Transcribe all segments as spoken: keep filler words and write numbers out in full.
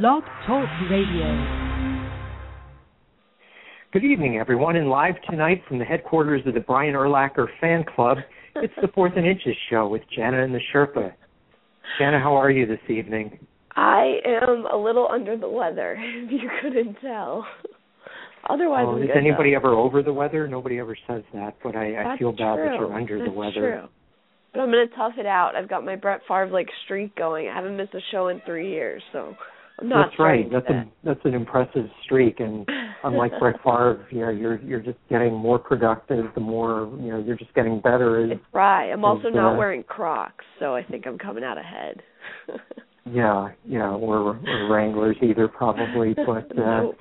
Blog Talk Radio. Good evening, everyone, and live tonight from the headquarters of the Brian Urlacher Fan Club, it's the Fourth and Inches Show with Jana and the Sherpa. Jana, how are you this evening? I am a little under the weather, if you couldn't tell. Otherwise, oh, I'm is good, anybody though. Ever over the weather? Nobody ever says that, but I, I feel bad true. that you're under That's the weather. True. But I'm going to tough it out. I've got my Brett Favre like streak going. I haven't missed a show in three years, so I'm not. That's right. That's that. a, that's an impressive streak, and unlike Brett Favre, you know, you're you're just getting more productive. The more you know, you're just getting better. As, right. I'm also as, not uh, wearing Crocs, so I think I'm coming out ahead. yeah, yeah, or, or Wranglers either probably, but. Uh, no.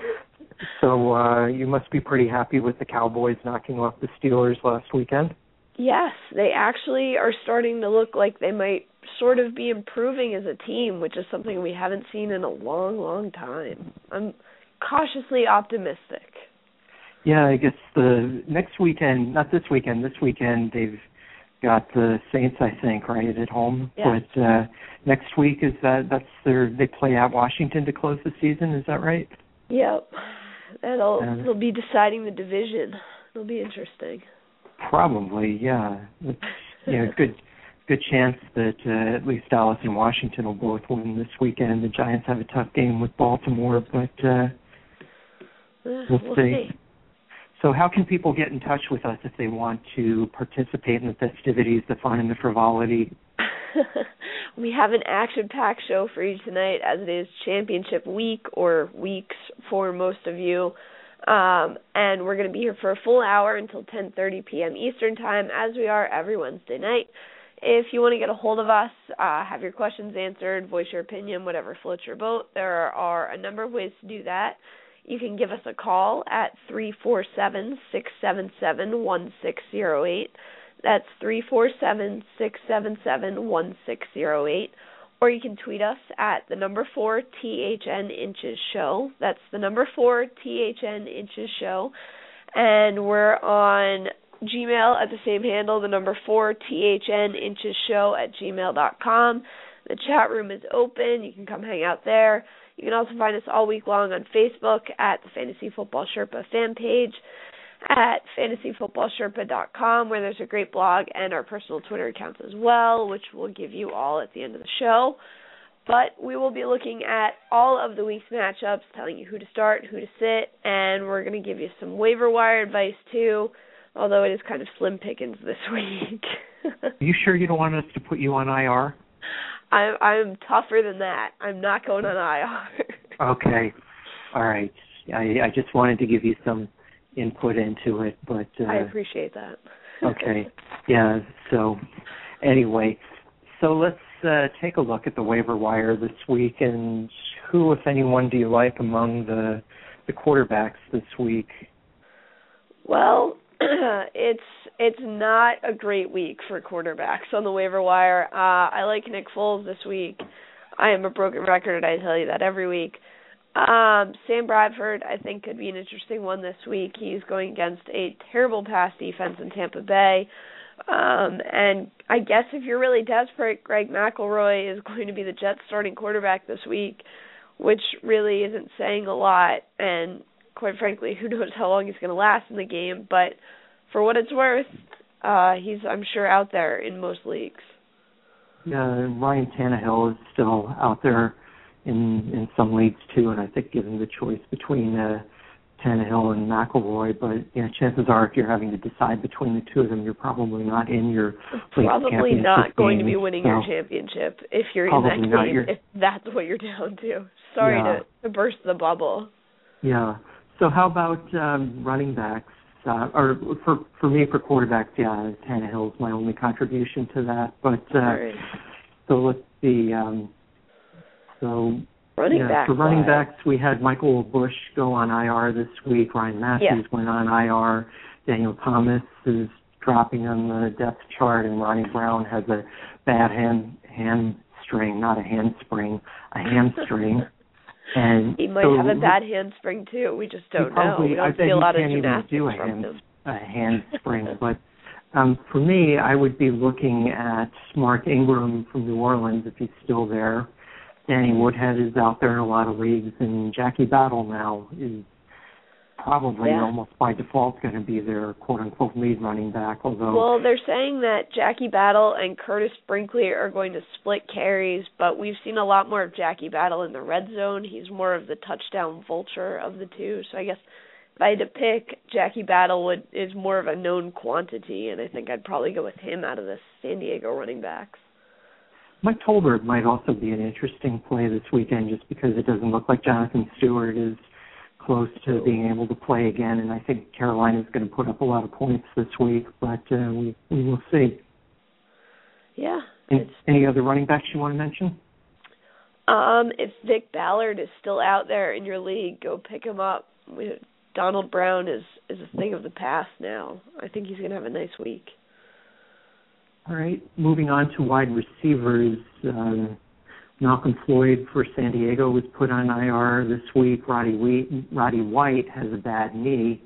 So uh, you must be pretty happy with the Cowboys knocking off the Steelers last weekend. Yes, they actually are starting to look like they might sort of be improving as a team, which is something we haven't seen in a long, long time. I'm cautiously optimistic. Yeah, I guess the next weekend, not this weekend, this weekend they've got the Saints, I think, right, at home. Yeah. But uh, next week, is that that's their they play at Washington to close the season, is that right? Yep. That'll uh, it'll be deciding the division. It'll be interesting. Probably, yeah. It's, you know, good, good chance that uh, at least Dallas and Washington will both win this weekend. The Giants have a tough game with Baltimore, but uh, we'll, we'll see. see. So, how can people get in touch with us if they want to participate in the festivities, the fun, and the frivolity? We have an action-packed show for you tonight, as it is championship week or weeks for most of you. Um, and we're going to be here for a full hour until ten thirty p.m. Eastern Time, as we are every Wednesday night. If you want to get a hold of us, uh, have your questions answered, voice your opinion, whatever floats your boat, there are a number of ways to do that. You can give us a call at three four seven, six seven seven, one six zero eight. That's three four seven, six seven seven, one six zero eight. Or you can tweet us at the number four T H N Inches Show. That's the number four T H N Inches Show. And we're on Gmail at the same handle, the number four T H N Inches Show at gmail dot com. The chat room is open. You can come hang out there. You can also find us all week long on Facebook at the Fantasy Football Sherpa fan page, at Fantasy Football Sherpa dot com, where there's a great blog and our personal Twitter accounts as well, which we'll give you all at the end of the show. But we will be looking at all of the week's matchups, telling you who to start, who to sit, and we're going to give you some waiver wire advice too, although it is kind of slim pickings this week. Are you sure you don't want us to put you on I R? I'm, I'm tougher than that. I'm not going on I R. Okay. All right. I, I just wanted to give you some input into it, but uh, I appreciate that. Okay, yeah. So, anyway, so let's uh, take a look at the waiver wire this week, and who, if anyone, do you like among the the quarterbacks this week? Well, it's it's not a great week for quarterbacks on the waiver wire. Uh, I like Nick Foles this week. I am a broken record. I tell you that every week. Um, Sam Bradford, I think, could be an interesting one this week. He's going against a terrible pass defense in Tampa Bay. Um, and I guess if you're really desperate, Greg McElroy is going to be the Jets starting quarterback this week, which really isn't saying a lot. And quite frankly, who knows how long he's going to last in the game. But for what it's worth, uh, he's, I'm sure, out there in most leagues. Yeah, Ryan Tannehill is still out there in in some leagues too, and I think given the choice between uh, Tannehill and McElroy, but you know, chances are if you're having to decide between the two of them, you're probably not in your probably not going game, to be winning so your championship if you're in that game, your... if that's what you're down to. Sorry yeah. to, to burst the bubble. Yeah. So how about um, running backs? Uh, or for for me, for quarterbacks, yeah, Tannehill's my only contribution to that. But uh, right. so let's see. Um, So, running yeah, back, for running backs, we had Michael Bush go on I R this week. Ryan Matthews yeah. went on I R. Daniel Thomas is dropping on the depth chart, and Ronnie Brown has a bad hand hamstring, not a handspring, a hamstring. And he might so have a bad handspring too. We just don't probably, know. We don't I see a lot of gymnastics do a from hand, him. A handspring, but. Um, for me, I would be looking at Mark Ingram from New Orleans if he's still there. Danny Woodhead is out there in a lot of leagues, and Jackie Battle now is probably yeah. almost by default going to be their quote-unquote lead running back. Although, well, they're saying that Jackie Battle and Curtis Brinkley are going to split carries, but we've seen a lot more of Jackie Battle in the red zone. He's more of the touchdown vulture of the two, so I guess if I had to pick, Jackie Battle would, is more of a known quantity, and I think I'd probably go with him out of the San Diego running backs. Mike Tolbert might also be an interesting play this weekend just because it doesn't look like Jonathan Stewart is close to being able to play again, and I think Carolina's going to put up a lot of points this week, but uh, we, we will see. Yeah. Any, any other running backs you want to mention? Um, if Vic Ballard is still out there in your league, go pick him up. We, Donald Brown is, is a thing of the past now. I think he's going to have a nice week. All right, moving on to wide receivers. Um, Malcolm Floyd for San Diego was put on I R this week. Roddy White, Roddy White has a bad knee.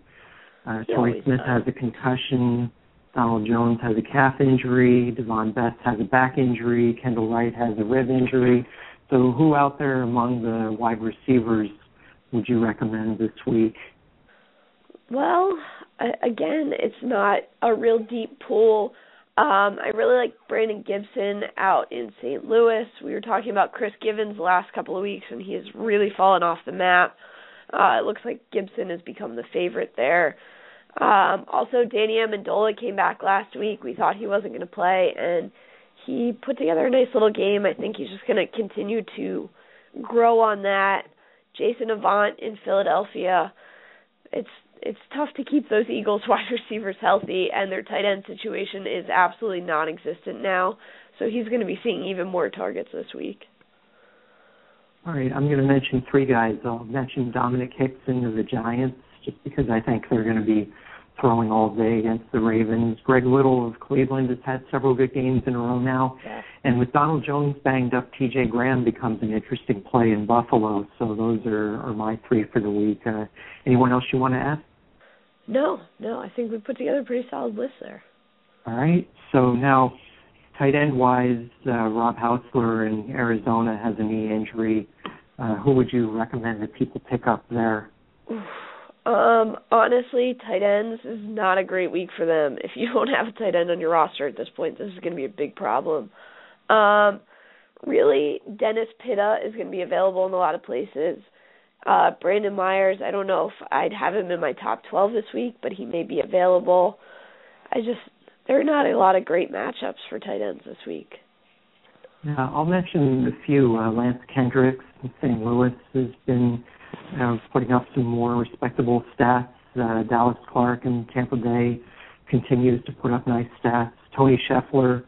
Uh, Torrey Smith does. has a concussion. Donald Jones has a calf injury. Devon Best has a back injury. Kendall Wright has a rib injury. So who out there among the wide receivers would you recommend this week? Well, again, it's not a real deep pool. Um, I really like Brandon Gibson out in Saint Louis. We were talking about Chris Givens the last couple of weeks, and he has really fallen off the map. Uh, it looks like Gibson has become the favorite there. Um, also, Danny Amendola came back last week. We thought he wasn't going to play, and he put together a nice little game. I think he's just going to continue to grow on that. Jason Avant in Philadelphia. It's It's tough to keep those Eagles wide receivers healthy, and their tight end situation is absolutely non-existent now. So he's going to be seeing even more targets this week. All right, I'm going to mention three guys. I'll mention Dominic Hixon of the Giants just because I think they're going to be throwing all day against the Ravens. Greg Little of Cleveland has had several good games in a row now. Yeah. And with Donald Jones banged up, T J Graham becomes an interesting play in Buffalo. So those are, are my three for the week. Uh, anyone else you want to add? No, no. I think we put together a pretty solid list there. All right. So now tight end-wise, uh, Rob Hounsler in Arizona has a knee injury. Uh, who would you recommend that people pick up there? Oof. Um, honestly, tight ends is not a great week for them. If you don't have a tight end on your roster at this point, this is going to be a big problem. Um, really, Dennis Pitta is going to be available in a lot of places. Uh, Brandon Myers, I don't know if I'd have him in my top twelve this week, but he may be available. I just, there are not a lot of great matchups for tight ends this week. Yeah, I'll mention a few. Uh, Lance Kendricks in Saint Louis has been uh, putting up some more respectable stats. Uh, Dallas Clark in Tampa Bay continues to put up nice stats. Tony Scheffler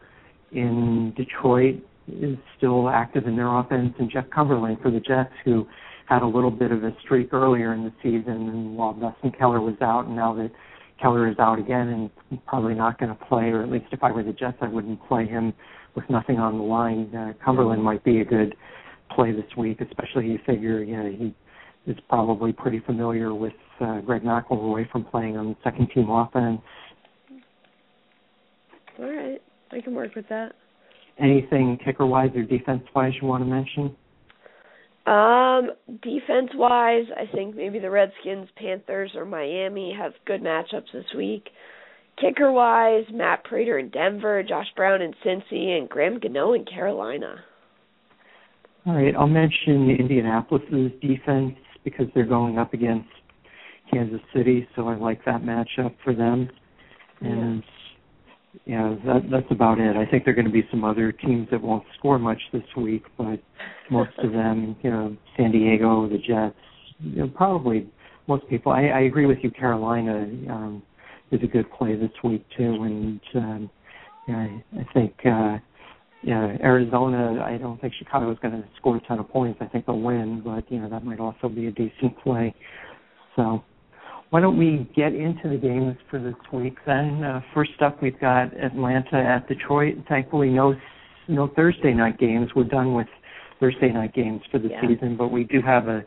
in Detroit is still active in their offense. And Jeff Cumberland for the Jets, who had a little bit of a streak earlier in the season, and while Dustin Keller was out, and now that Keller is out again and probably not going to play, or at least if I were the Jets, I wouldn't play him with nothing on the line. Uh, Cumberland might be a good play this week, especially you figure you know, he is probably pretty familiar with uh, Greg McElroy from playing on the second-team offense. All right. I can work with that. Anything kicker-wise or defense-wise you want to mention? Um, defense-wise, I think maybe the Redskins, Panthers, or Miami have good matchups this week. Kicker-wise, Matt Prater in Denver, Josh Brown in Cincy, and Graham Gano in Carolina. All right, I'll mention Indianapolis' defense because they're going up against Kansas City, so I like that matchup for them. And, yeah, yeah that, that's about it. I think there are going to be some other teams that won't score much this week, but most of them, you know, San Diego, the Jets, you know, probably most people. I, I agree with you, Carolina um, is a good play this week, too. And um, yeah, I think uh, yeah, Arizona, I don't think Chicago is going to score a ton of points. I think they'll win, but, you know, that might also be a decent play. So why don't we get into the games for this week then? Uh, first up, we've got Atlanta at Detroit. Thankfully, no, no Thursday night games. We're done with Thursday night games for the yeah. season, but we do have a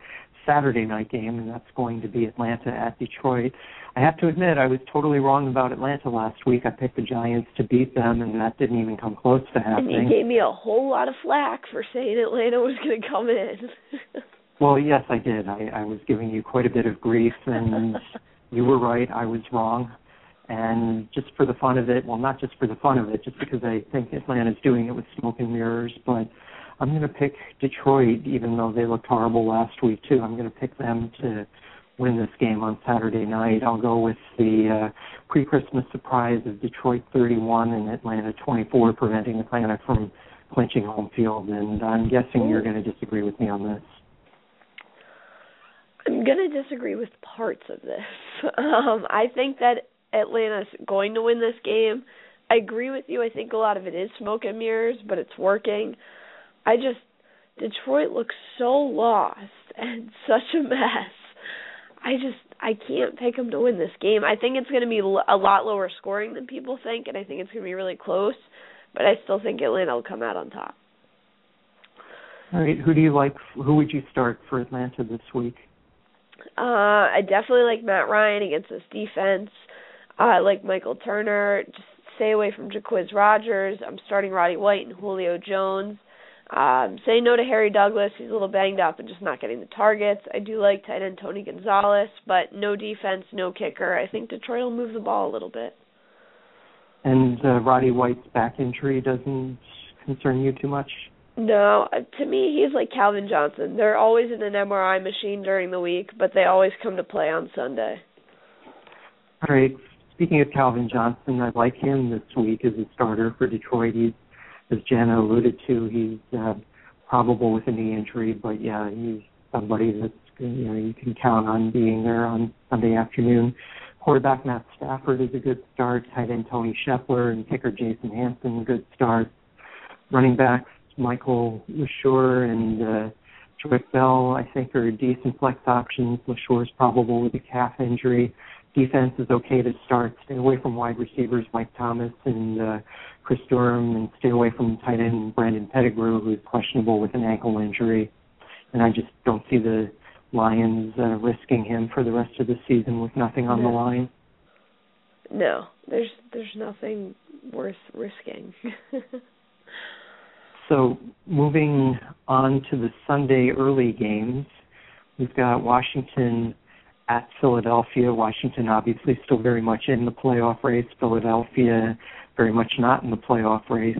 Saturday night game, and that's going to be Atlanta at Detroit. I have to admit, I was totally wrong about Atlanta last week. I picked the Giants to beat them, and that didn't even come close to happening. And you gave me a whole lot of flack for saying Atlanta was going to come in. Well, yes, I did. I, I was giving you quite a bit of grief, and you were right. I was wrong. And just for the fun of it, well, not just for the fun of it, just because I think Atlanta's doing it with smoke and mirrors, but I'm going to pick Detroit, even though they looked horrible last week, too. I'm going to pick them to win this game on Saturday night. I'll go with the uh, pre-Christmas surprise of Detroit thirty-one and Atlanta twenty-four, preventing Atlanta from clinching home field. And I'm guessing you're going to disagree with me on this. I'm going to disagree with parts of this. Um, I think that Atlanta's going to win this game. I agree with you. I think a lot of it is smoke and mirrors, but it's working. I just, Detroit looks so lost and such a mess. I just, I can't pick them to win this game. I think it's going to be a lot lower scoring than people think, and I think it's going to be really close, but I still think Atlanta will come out on top. All right, who do you like? Who would you start for Atlanta this week? Uh, I definitely like Matt Ryan against this defense. Uh, I like Michael Turner. Just stay away from Jaquiz Rogers. I'm starting Roddy White and Julio Jones. Um, say no to Harry Douglas. He's a little banged up and just not getting the targets. I do like tight end Tony Gonzalez, but no defense, no kicker. I think Detroit will move the ball a little bit. And uh, Roddy White's back injury doesn't concern you too much? No, to me, he's like Calvin Johnson. They're always in an M R I machine during the week, but they always come to play on Sunday. All right. Speaking of Calvin Johnson, I like him this week as a starter for Detroit. He's, as Jana alluded to, he's uh, probable with a knee injury, but, yeah, he's somebody that you know you can count on being there on Sunday afternoon. Quarterback Matt Stafford is a good start. Tight end Tony Scheffler and kicker Jason Hanson, good start. Running backs Michael LeSure and uh, Joyce Bell, I think, are decent flex options. LeSure is probable with a calf injury. Defense is okay to start. Stay away from wide receivers Mike Thomas and uh, Chris Durham, and stay away from tight end Brandon Pettigrew, who is questionable with an ankle injury. And I just don't see the Lions uh, risking him for the rest of the season with nothing on no. the line. No, there's there's nothing worth risking. So moving on to the Sunday early games, we've got Washington at Philadelphia. Washington obviously still very much in the playoff race. Philadelphia very much not in the playoff race.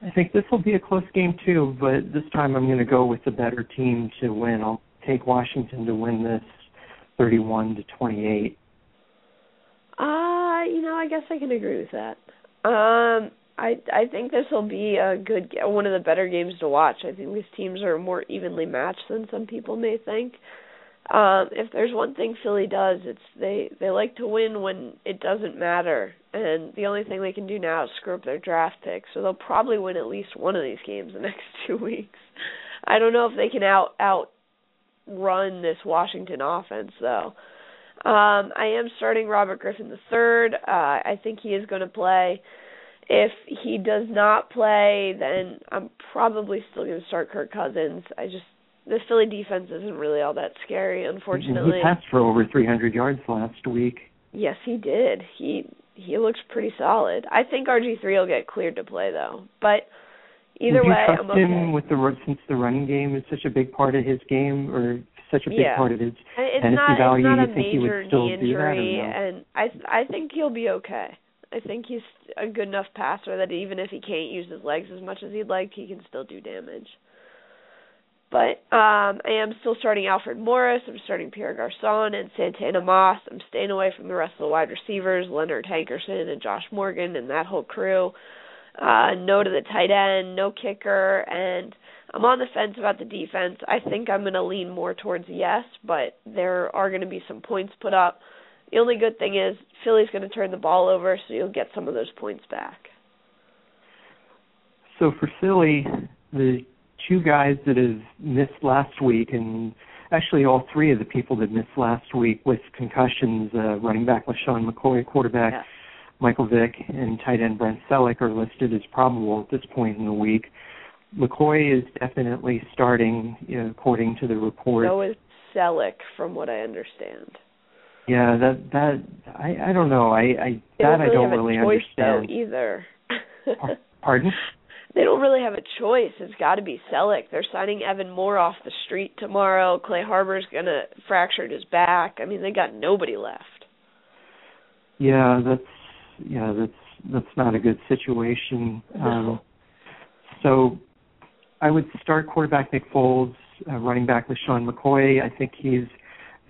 I think this will be a close game too, but this time I'm going to go with the better team to win. I'll take Washington to win this thirty-one to twenty-eight. Uh, you know, I guess I can agree with that. Um I, I think this will be a good, one of the better games to watch. I think these teams are more evenly matched than some people may think. Um, if there's one thing Philly does, it's they, they like to win when it doesn't matter. And the only thing they can do now is screw up their draft picks. So they'll probably win at least one of these games the next two weeks. I don't know if they can out outrun this Washington offense, though. Um, I am starting Robert Griffin the third. Uh, I think he is going to play. If he does not play, then I'm probably still going to start Kirk Cousins. I just the Philly defense isn't really all that scary, unfortunately. He passed for over three hundred yards last week. Yes, he did. He he looks pretty solid. I think R G three will get cleared to play though. But either way, I'm okay. Would you trust him with the since the running game is such a big part of his game, or such a big yeah. part of his it's fantasy not, value? It's not you a think major he would still knee injury, do that or no? and I I think he'll be okay. I think he's a good enough passer that even if he can't use his legs as much as he'd like, he can still do damage. But um, I am still starting Alfred Morris. I'm starting Pierre Garçon and Santana Moss. I'm staying away from the rest of the wide receivers, Leonard Hankerson and Josh Morgan and that whole crew. Uh, no to the tight end, no kicker, and I'm on the fence about the defense. I think I'm going to lean more towards yes, but there are going to be some points put up. The only good thing is Philly's going to turn the ball over, so you'll get some of those points back. So for Philly, the two guys that have missed last week, and actually all three of the people that missed last week with concussions, uh, running back LaShawn McCoy, quarterback yeah. Michael Vick, and tight end Brent Selleck are listed as probable at this point in the week. McCoy is definitely starting, you know, according to the report. So is Selleck, from what I understand. Yeah, that that I, I don't know. I, I that really I don't really choice, understand though, either. Pardon? They don't really have a choice. It's got to be Selleck. They're signing Evan Moore off the street tomorrow. Clay Harbor's gonna fractured his back. I mean, they got nobody left. Yeah, that's yeah, that's that's not a good situation. No. Um, so, I would start quarterback Nick Foles, uh, running back LeSean McCoy. I think he's.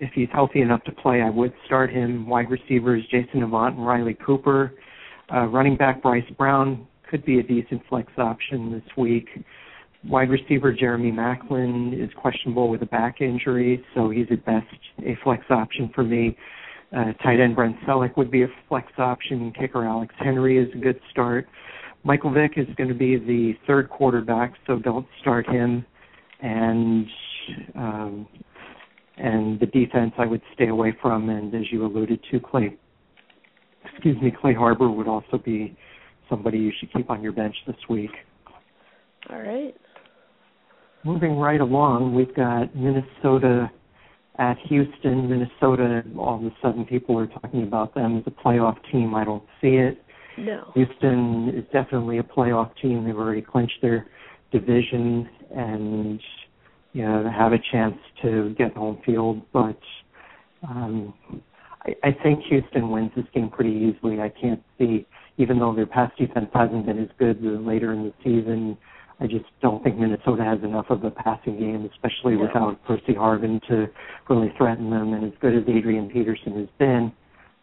If he's healthy enough to play, I would start him. Wide receivers, Jason Avant and Riley Cooper. Uh, running back, Bryce Brown could be a decent flex option this week. Wide receiver, Jeremy Maclin, is questionable with a back injury, so he's at best a flex option for me. Uh, tight end, Brent Selleck, would be a flex option. Kicker, Alex Henry, is a good start. Michael Vick is going to be the third quarterback, so don't start him. And... Um, And the defense I would stay away from, and as you alluded to, Clay, excuse me, Clay Harbor would also be somebody you should keep on your bench this week. All right. Moving right along, we've got Minnesota at Houston. Minnesota, all of a sudden people are talking about them as a playoff team. I don't see it. No. Houston is definitely a playoff team. They've already clinched their division, and... you know, have a chance to get home field, but um, I, I think Houston wins this game pretty easily. I can't see, even though their past defense hasn't been as good later in the season, I just don't think Minnesota has enough of a passing game, especially yeah. without Percy Harvin, to really threaten them. And as good as Adrian Peterson has been,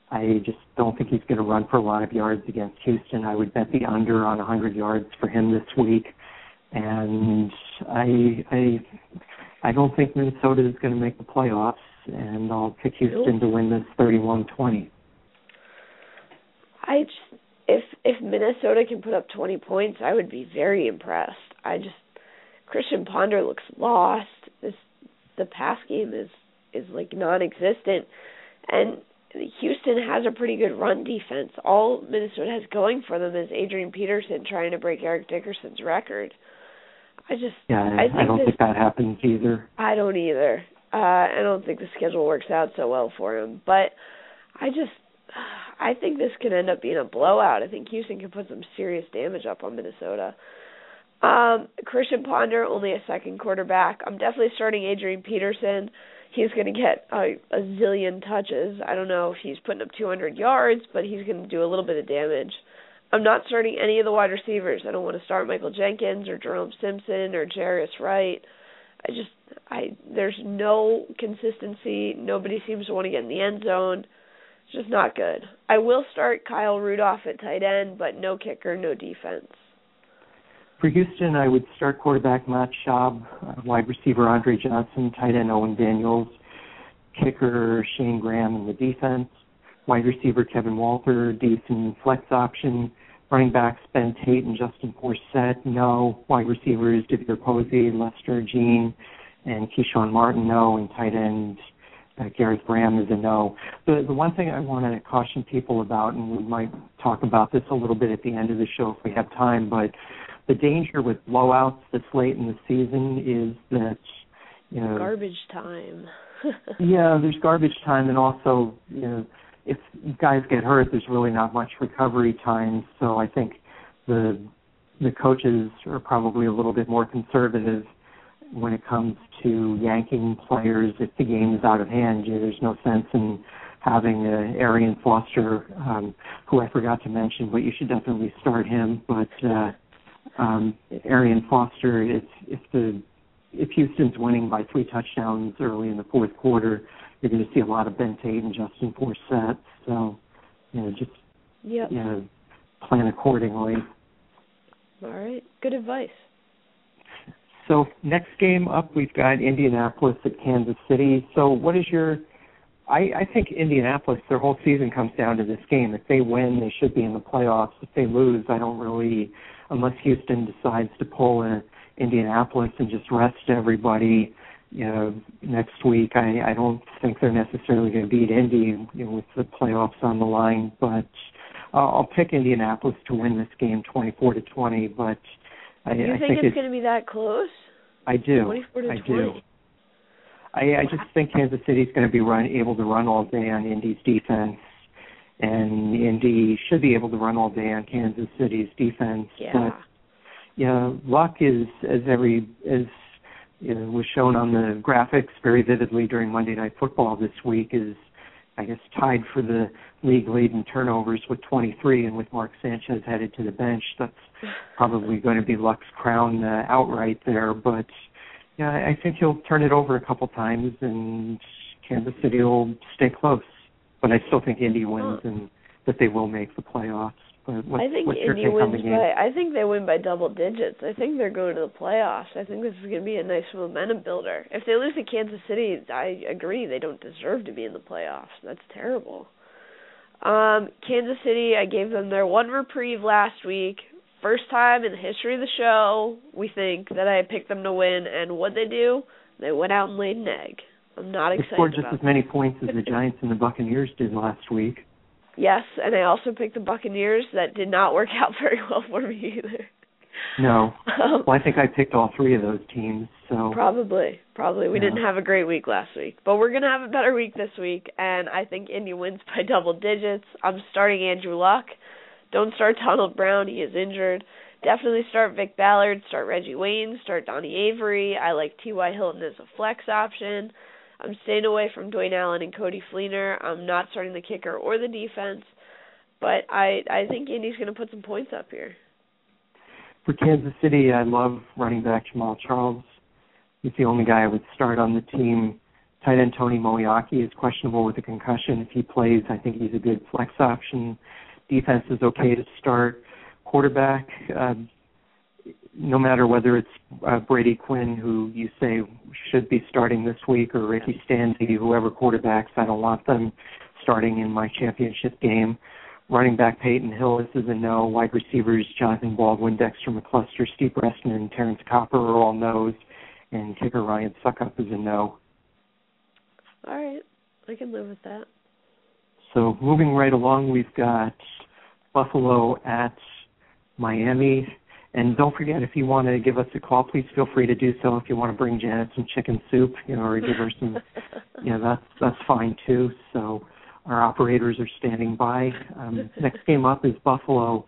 I just don't think he's going to run for a lot of yards against Houston. I would bet the under on one hundred yards for him this week. And I, I I don't think Minnesota is going to make the playoffs, and I'll pick Houston nope. to win this thirty-one twenty. I just, if if Minnesota can put up twenty points, I would be very impressed. I just Christian Ponder looks lost. This the pass game is is like non-existent, and Houston has a pretty good run defense. All Minnesota has going for them is Adrian Peterson trying to break Eric Dickerson's record. I just yeah, I, think I don't this, think that happens either. I don't either. Uh, I don't think the schedule works out so well for him. But I just, I think this could end up being a blowout. I think Houston can put some serious damage up on Minnesota. Um, Christian Ponder, only a second quarterback. I'm definitely starting Adrian Peterson. He's going to get a, a zillion touches. I don't know if he's putting up two hundred yards, but he's going to do a little bit of damage. I'm not starting any of the wide receivers. I don't want to start Michael Jenkins or Jerome Simpson or Jarius Wright. I just, I there's no consistency. Nobody seems to want to get in the end zone. It's just not good. I will start Kyle Rudolph at tight end, but no kicker, no defense. For Houston, I would start quarterback Matt Schaub, wide receiver Andre Johnson, tight end Owen Daniels, kicker Shane Graham in the defense, wide receiver Kevin Walter, decent flex option, running backs Ben Tate and Justin Forsett, no, wide receivers Devere Posey, Lester Jean, and Keyshawn Martin, no, and tight end uh, Garrett Graham is a no. The, the one thing I want to caution people about, and we might talk about this a little bit at the end of the show if we have time, but the danger with blowouts this late in the season is that, you know... garbage time. yeah, there's garbage time, and also, you know, if guys get hurt, there's really not much recovery time, so I think the the coaches are probably a little bit more conservative when it comes to yanking players if the game is out of hand. You know, there's no sense in having uh, Arian Foster, um, who I forgot to mention, but you should definitely start him, but... Uh, Um, Arian Foster, if, if the if Houston's winning by three touchdowns early in the fourth quarter, you're going to see a lot of Ben Tate and Justin Forsett. So, you know, just yep. you know, plan accordingly. All right, good advice. So next game up, we've got Indianapolis at Kansas City. So what is your? I, I think Indianapolis, their whole season comes down to this game. If they win, they should be in the playoffs. If they lose, I don't really. Unless Houston decides to pull in Indianapolis and just rest everybody, you know, next week, I, I don't think they're necessarily going to beat Indy, you know, with the playoffs on the line. But uh, I'll pick Indianapolis to win this game, twenty-four to twenty. But I, you I think, think it's, it's going to be that close? I do. Twenty-four to twenty. I do. I, I just think Kansas City's going to be run able to run all day on Indy's defense, and Indy should be able to run all day on Kansas City's defense. Yeah. But, you know, luck is, as every as you know, was shown on the graphics very vividly during Monday Night Football this week, is, I guess, tied for the league lead in turnovers with twenty-three, and with Mark Sanchez headed to the bench, that's probably going to be Luck's crown uh, outright there. But yeah, I think he'll turn it over a couple times, and Kansas City will stay close. But I still think Indy wins, and that they will make the playoffs. But what's, I think what's Indy wins by, I think they win by double digits. I think they're going to the playoffs. I think this is going to be a nice momentum builder. If they lose to Kansas City, I agree, they don't deserve to be in the playoffs. That's terrible. Um, Kansas City, I gave them their one reprieve last week. First time in the history of the show, we think, that I picked them to win, and what they do, they went out and laid an egg. I'm not excited about it. They scored just as many points as the Giants and the Buccaneers did last week. Yes, and I also picked the Buccaneers. That did not work out very well for me either. No. Um, well, I think I picked all three of those teams. So Probably. Probably. We yeah. didn't have a great week last week. But we're going to have a better week this week, and I think Indy wins by double digits. I'm starting Andrew Luck. Don't start Donald Brown. He is injured. Definitely start Vic Ballard. Start Reggie Wayne. Start Donnie Avery. I like T Y. Hilton as a flex option. I'm staying away from Dwayne Allen and Cody Fleener. I'm not starting the kicker or the defense, but I, I think Indy's going to put some points up here. For Kansas City, I love running back Jamal Charles. He's the only guy I would start on the team. Tight end Tony Moeaki is questionable with a concussion. If he plays, I think he's a good flex option. Defense is okay to start. Quarterback, uh, no matter whether it's uh, Brady Quinn, who you say should be starting this week, or Ricky Stanzi, whoever quarterbacks, I don't want them starting in my championship game. Running back Peyton Hill, this is a no. Wide receivers, Jonathan Baldwin, Dexter McCluster, Steve Breston, and Terrence Copper are all no's. And kicker Ryan Suckup is a no. All right. I can live with that. So moving right along, we've got Buffalo at Miami. And don't forget, if you want to give us a call, please feel free to do so. If you want to bring Janet some chicken soup, you know, or give her some, you know, that's, that's fine too. So our operators are standing by. Um, next game up is Buffalo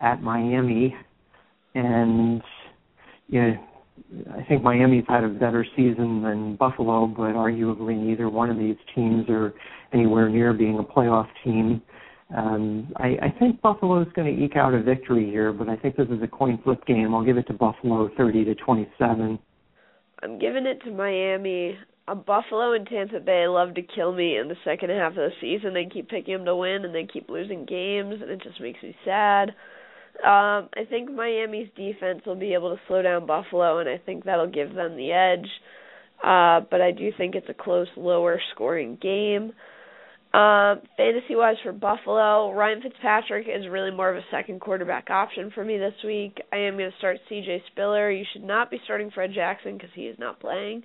at Miami. And, you know, I think Miami's had a better season than Buffalo, but arguably neither one of these teams are anywhere near being a playoff team. Um, I, I think Buffalo is going to eke out a victory here, but I think this is a coin flip game. I'll give it to Buffalo thirty to twenty-seven. I'm giving it to Miami. Um, Buffalo and Tampa Bay love to kill me in the second half of the season. They keep picking them to win, and they keep losing games, and it just makes me sad. Um, I think Miami's defense will be able to slow down Buffalo, and I think that'll give them the edge. Uh, but I do think it's a close, lower-scoring game. Um, fantasy-wise for Buffalo, Ryan Fitzpatrick is really more of a second quarterback option for me this week. I am going to start C J Spiller. You should not be starting Fred Jackson because he is not playing.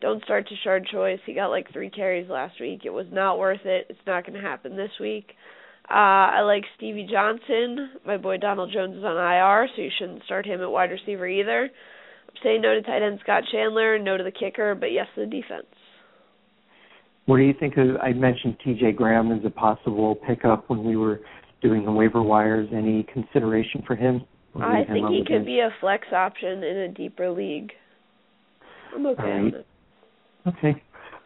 Don't start Tashard Choice. He got like three carries last week. It was not worth it. It's not going to happen this week. Uh, I like Stevie Johnson. My boy Donald Jones is on I R, so you shouldn't start him at wide receiver either. I'm saying no to tight end Scott Chandler, no to the kicker, but yes to the defense. What do you think of, I mentioned T J Graham as a possible pickup when we were doing the waiver wires. Any consideration for him? I think he could be a flex option in a deeper league. I'm okay with it. Okay.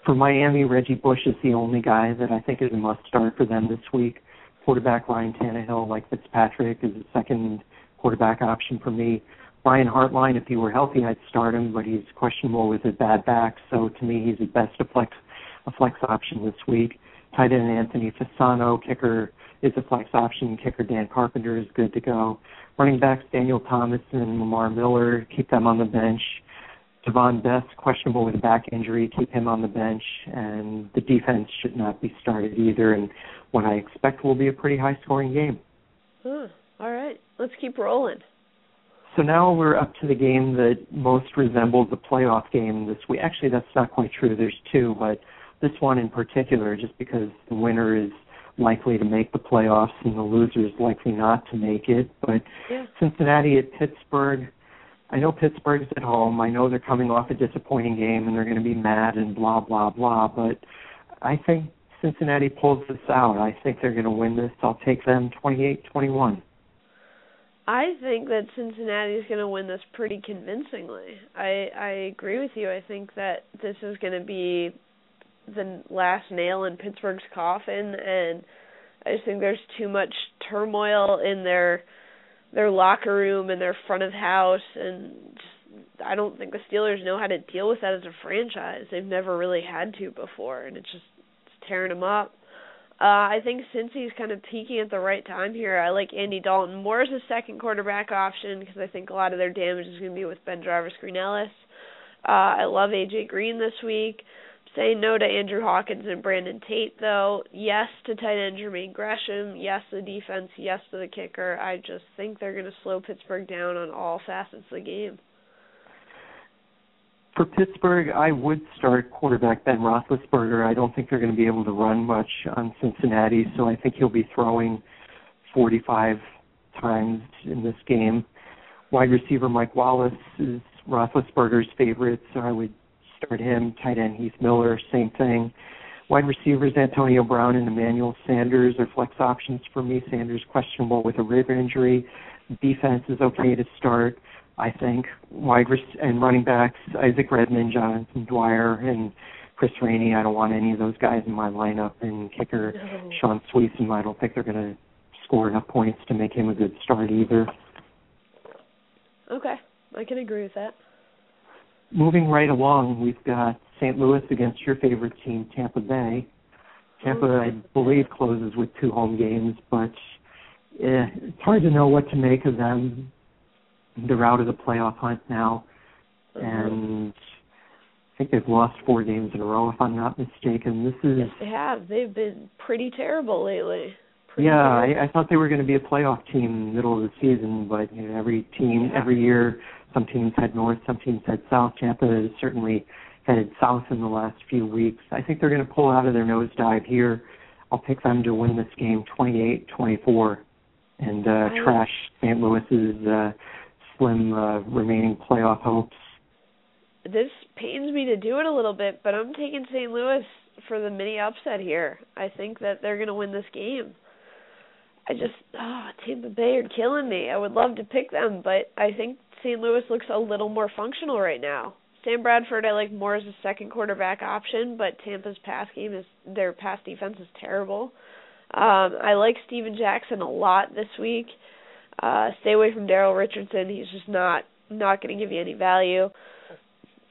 For Miami, Reggie Bush is the only guy that I think is a must-start for them this week. Quarterback Ryan Tannehill, like Fitzpatrick, is the second quarterback option for me. Brian Hartline, if he were healthy, I'd start him, but he's questionable with a bad back, so to me he's at best a flex, a flex option this week. Tight end Anthony Fasano, kicker is a flex option. Kicker Dan Carpenter is good to go. Running backs Daniel Thomas and Lamar Miller, keep them on the bench. Devon Best, questionable with a back injury, keep him on the bench, and the defense should not be started either, and what I expect will be a pretty high-scoring game. Huh. All right. Let's keep rolling. So now we're up to the game that most resembles the playoff game this week. Actually, that's not quite true. There's two, but this one in particular, just because the winner is likely to make the playoffs and the loser is likely not to make it. But yeah. Cincinnati at Pittsburgh. I know Pittsburgh's at home. I know they're coming off a disappointing game, and they're going to be mad and blah, blah, blah. But I think Cincinnati pulls this out. I think they're going to win this. I'll take them twenty-eight twenty-one. I think that Cincinnati is going to win this pretty convincingly. I, I agree with you. I think that this is going to be the last nail in Pittsburgh's coffin, and I just think there's too much turmoil in their their locker room and their front of house, and just, I don't think the Steelers know how to deal with that as a franchise. They've never really had to before, and it's just it's tearing them up. Uh, I think Cincy's kind of peaking at the right time here. I like Andy Dalton more as a second quarterback option because I think a lot of their damage is going to be with Ben Jarvis Green Ellis. Uh, I love A J Green this week. Say no to Andrew Hawkins and Brandon Tate, though. Yes to tight end Jermaine Gresham. Yes to the defense. Yes to the kicker. I just think they're going to slow Pittsburgh down on all facets of the game. For Pittsburgh, I would start quarterback Ben Roethlisberger. I don't think they're going to be able to run much on Cincinnati, so I think he'll be throwing forty-five times in this game. Wide receiver Mike Wallace is Roethlisberger's favorite, so I would start him. Tight end Heath Miller, same thing. Wide receivers Antonio Brown and Emmanuel Sanders are flex options for me. Sanders questionable with a rib injury. Defense is okay to start, I think. Wide res- and running backs Isaac Redman, Jonathan Dwyer, and Chris Rainey. I don't want any of those guys in my lineup. And kicker no. Sean Sweetson. I don't think they're going to score enough points to make him a good start either. Okay, I can agree with that. Moving right along, we've got Saint Louis against your favorite team, Tampa Bay. Tampa, I believe, closes with two home games, but eh, it's hard to know what to make of them. They're out of the playoff hunt now, and I think they've lost four games in a row, if I'm not mistaken. This is yes, they have. They've been pretty terrible lately. Pretty yeah, terrible. I, I thought they were going to be a playoff team in the middle of the season, but you know, every team, yeah. every year, some teams head north, some teams head south. Tampa has certainly headed south in the last few weeks. I think they're going to pull out of their nosedive here. I'll pick them to win this game twenty-eight twenty-four and uh, I... trash Saint Louis's uh, slim uh, remaining playoff hopes. This pains me to do it a little bit, but I'm taking Saint Louis for the mini upset here. I think that they're going to win this game. I just, oh, Tampa Bay are killing me. I would love to pick them, but I think Saint Louis looks a little more functional right now. Sam Bradford I like more as a second quarterback option, but Tampa's pass game is their pass defense is terrible. Um, I like Steven Jackson a lot this week. Uh, stay away from Daryl Richardson. He's just not, not going to give you any value.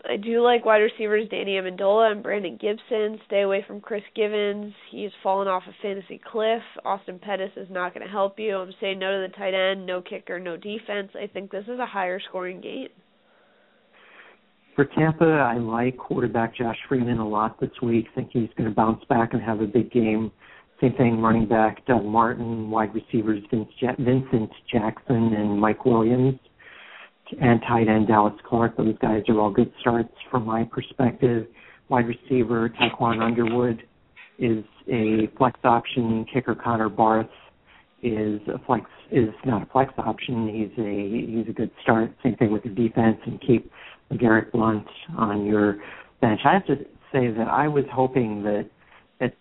I do like wide receivers Danny Amendola and Brandon Gibson. Stay away from Chris Givens. He's fallen off a fantasy cliff. Austin Pettis is not going to help you. I'm saying no to the tight end, no kicker, no defense. I think this is a higher scoring game. For Tampa, I like quarterback Josh Freeman a lot this week. I think he's going to bounce back and have a big game. Same thing, running back Doug Martin, wide receivers Vince ja- Vincent Jackson and Mike Williams, and tight end Dallas Clark. Those guys are all good starts from my perspective. Wide receiver Tyquan Underwood is a flex option. Kicker Connor Barth is a flex is not a flex option. He's a he's a good start. Same thing with the defense, and keep Garrett Blunt on your bench. I have to say that I was hoping that at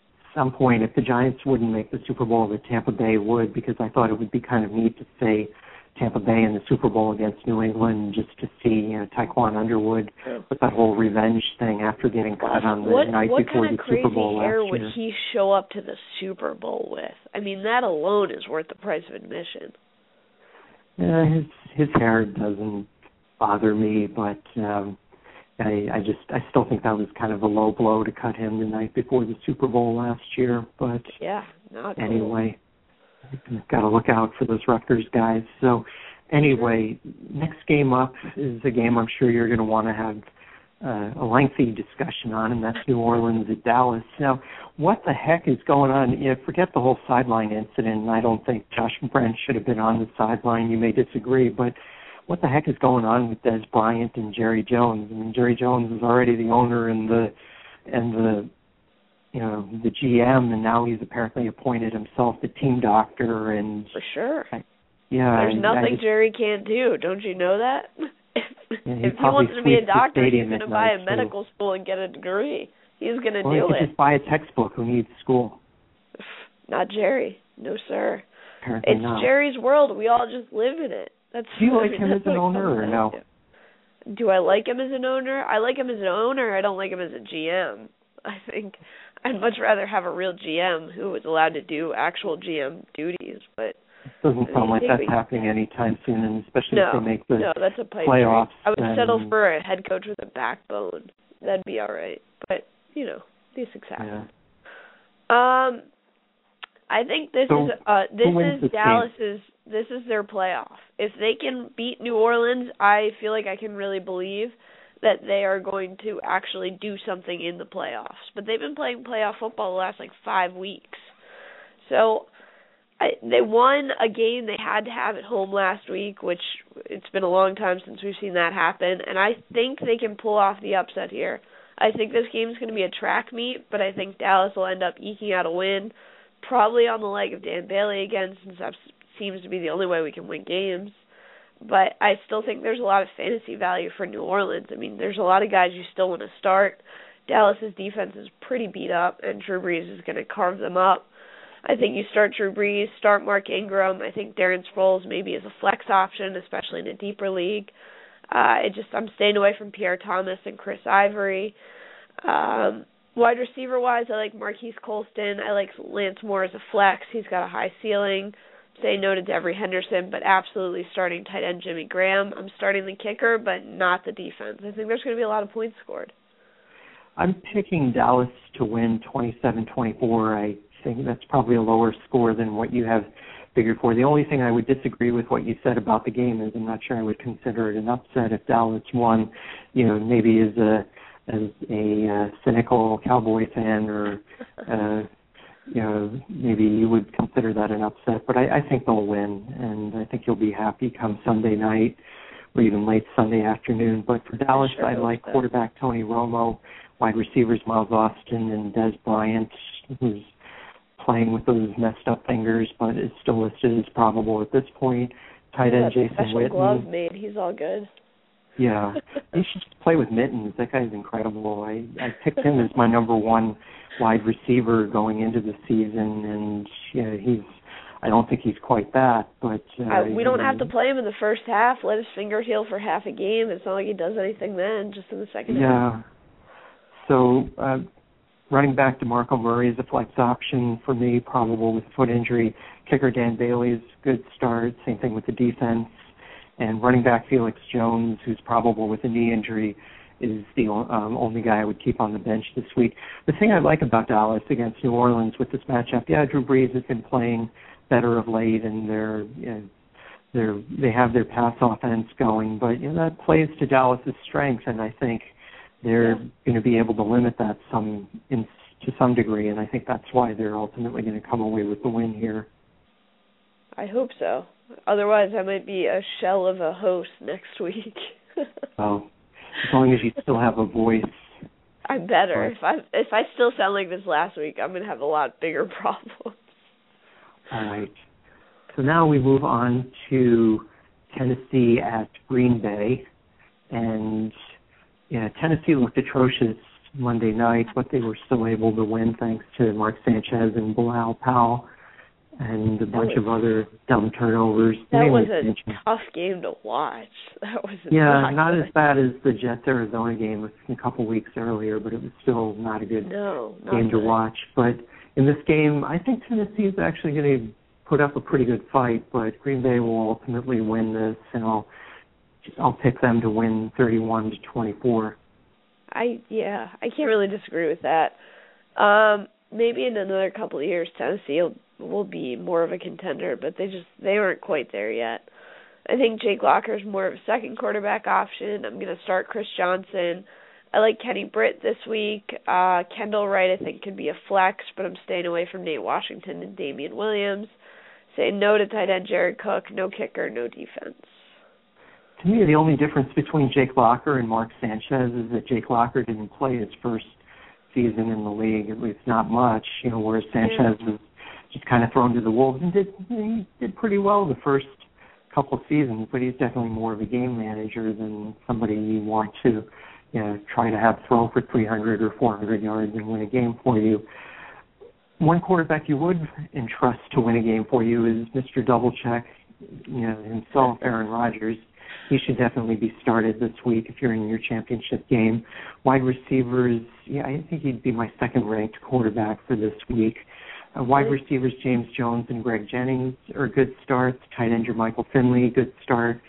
some point, if the Giants wouldn't make the Super Bowl, that Tampa Bay would, because I thought it would be kind of neat to say Tampa Bay in the Super Bowl against New England, just to see, you know, Tyquan Underwood with that whole revenge thing after getting caught on the what, night what before kind of the Super Bowl last year. What kind of crazy hair would he show up to the Super Bowl with? I mean, that alone is worth the price of admission. Yeah, his his hair doesn't bother me, but um, I, I just I still think that was kind of a low blow to cut him the night before the Super Bowl last year. But yeah, not anyway. Cool. Got to look out for those Rutgers guys. So anyway, next game up is a game I'm sure you're going to want to have uh, a lengthy discussion on, and that's New Orleans at Dallas. Now, what the heck is going on? You know, forget the whole sideline incident, and I don't think Josh Brent should have been on the sideline. You may disagree, but what the heck is going on with Dez Bryant and Jerry Jones? I mean, Jerry Jones is already the owner and the and the you know, the G M, and now he's apparently appointed himself the team doctor. And for sure. I, yeah. There's I, nothing I just, Jerry can't do. Don't you know that? If And if he wanted to be a doctor, he's going to buy a medical school and get a degree. He's going to do it. Or he could just buy a textbook. Who needs school? Not Jerry. No, sir. Apparently it's not. Jerry's world. We all just live in it. That's Do you like him as an owner or no? Do I like him as an owner? I like him as an owner. I don't like him as a G M. I think I'd much rather have a real G M who was allowed to do actual G M duties. But doesn't I mean, sound like that's we, happening anytime soon, and especially no, if they make the no, that's a pipe playoffs. Dream. I would and, settle for a head coach with a backbone. That'd be all right. But, you know, these things happen. Yeah. Um, I think this so, is uh, this is Dallas's – this is their playoff. If they can beat New Orleans, I feel like I can really believe that they are going to actually do something in the playoffs. But they've been playing playoff football the last, like, five weeks. So I, they won a game they had to have at home last week, which it's been a long time since we've seen that happen. And I think they can pull off the upset here. I think this game's going to be a track meet, but I think Dallas will end up eking out a win, probably on the leg of Dan Bailey again, since I've seems to be the only way we can win games. But I still think there's a lot of fantasy value for New Orleans. I mean, there's a lot of guys you still want to start. Dallas's defense is pretty beat up, and Drew Brees is going to carve them up. I think you start Drew Brees, start Mark Ingram. I think Darren Sproles maybe is a flex option, especially in a deeper league. Uh, it just I'm staying away from Pierre Thomas and Chris Ivory. Um, wide receiver-wise, I like Marquise Colston. I like Lance Moore as a flex. He's got a high ceiling. Say no to Devery Henderson, but absolutely starting tight end Jimmy Graham. I'm starting the kicker, but not the defense. I think there's going to be a lot of points scored. I'm picking Dallas to win twenty-seven twenty-four. I think that's probably a lower score than what you have figured for. The only thing I would disagree with what you said about the game is I'm not sure I would consider it an upset if Dallas won, you know, maybe as a, as a uh, cynical Cowboy fan or uh you know, maybe you would consider that an upset, but I, I think they'll win, and I think you'll be happy come Sunday night or even late Sunday afternoon. But for Dallas, sure I like that. Quarterback Tony Romo, wide receivers Miles Austin, and Dez Bryant, who's playing with those messed up fingers, but is still listed as probable at this point. Tight end Jason special Witten. Glove made. He's all good. Yeah, he should play with mittens. That guy's incredible. I, I picked him as my number one wide receiver going into the season, and you know, he's—I don't think he's quite that. But uh, uh, we don't have to play him in the first half. Let his finger heal for half a game. It's not like he does anything then. Just in the second yeah. half. Yeah. So uh, running back DeMarco Murray is a flex option for me, probable with foot injury. Kicker Dan Bailey is a good start. Same thing with the defense. And running back Felix Jones, who's probable with a knee injury, is the um, only guy I would keep on the bench this week. The thing I like about Dallas against New Orleans with this matchup, yeah, Drew Brees has been playing better of late, and they're, you know, they're they have their pass offense going, but you know, that plays to Dallas's strength, and I think they're yeah. going to be able to limit that some in, to some degree, and I think that's why they're ultimately going to come away with the win here. I hope so. Otherwise, I might be a shell of a host next week. Oh, as long as you still have a voice. I'm better. If I if I still sound like this last week, I'm going to have a lot bigger problems. All right. So now we move on to Tennessee at Green Bay. And, yeah, Tennessee looked atrocious Monday night, but they were still able to win thanks to Mark Sanchez and Bilal Powell. And a bunch was, of other dumb turnovers. That was a Sanchez. Tough game to watch. That was yeah, not good. As bad as the Jets-Arizona game a couple weeks earlier, but it was still not a good no, not game good. to watch. But in this game, I think Tennessee is actually going to put up a pretty good fight, but Green Bay will ultimately win this, and I'll just, I'll pick them to win thirty-one to twenty-four. I yeah, I can't really disagree with that. Um, maybe in another couple of years, Tennessee will will be more of a contender, but they just they aren't quite there yet. I think Jake Locker's more of a second quarterback option. I'm going to start Chris Johnson. I like Kenny Britt this week. Uh, Kendall Wright, I think, could be a flex, but I'm staying away from Nate Washington and Damian Williams. Say no to tight end Jared Cook, no kicker, no defense. To me, the only difference between Jake Locker and Mark Sanchez is that Jake Locker didn't play his first season in the league, at least not much, you know, whereas Sanchez was yeah. just kind of thrown to the wolves and did he did pretty well the first couple of seasons, but he's definitely more of a game manager than somebody you want to, you know, try to have throw for three hundred or four hundred yards and win a game for you. One quarterback you would entrust to win a game for you is Mister Doublecheck, you know, himself, Aaron Rodgers. He should definitely be started this week if you're in your championship game. Wide receivers, yeah, I think he'd be my second-ranked quarterback for this week. Uh, wide receivers, James Jones and Greg Jennings are good starts. Tight end, Michael Finley, good start.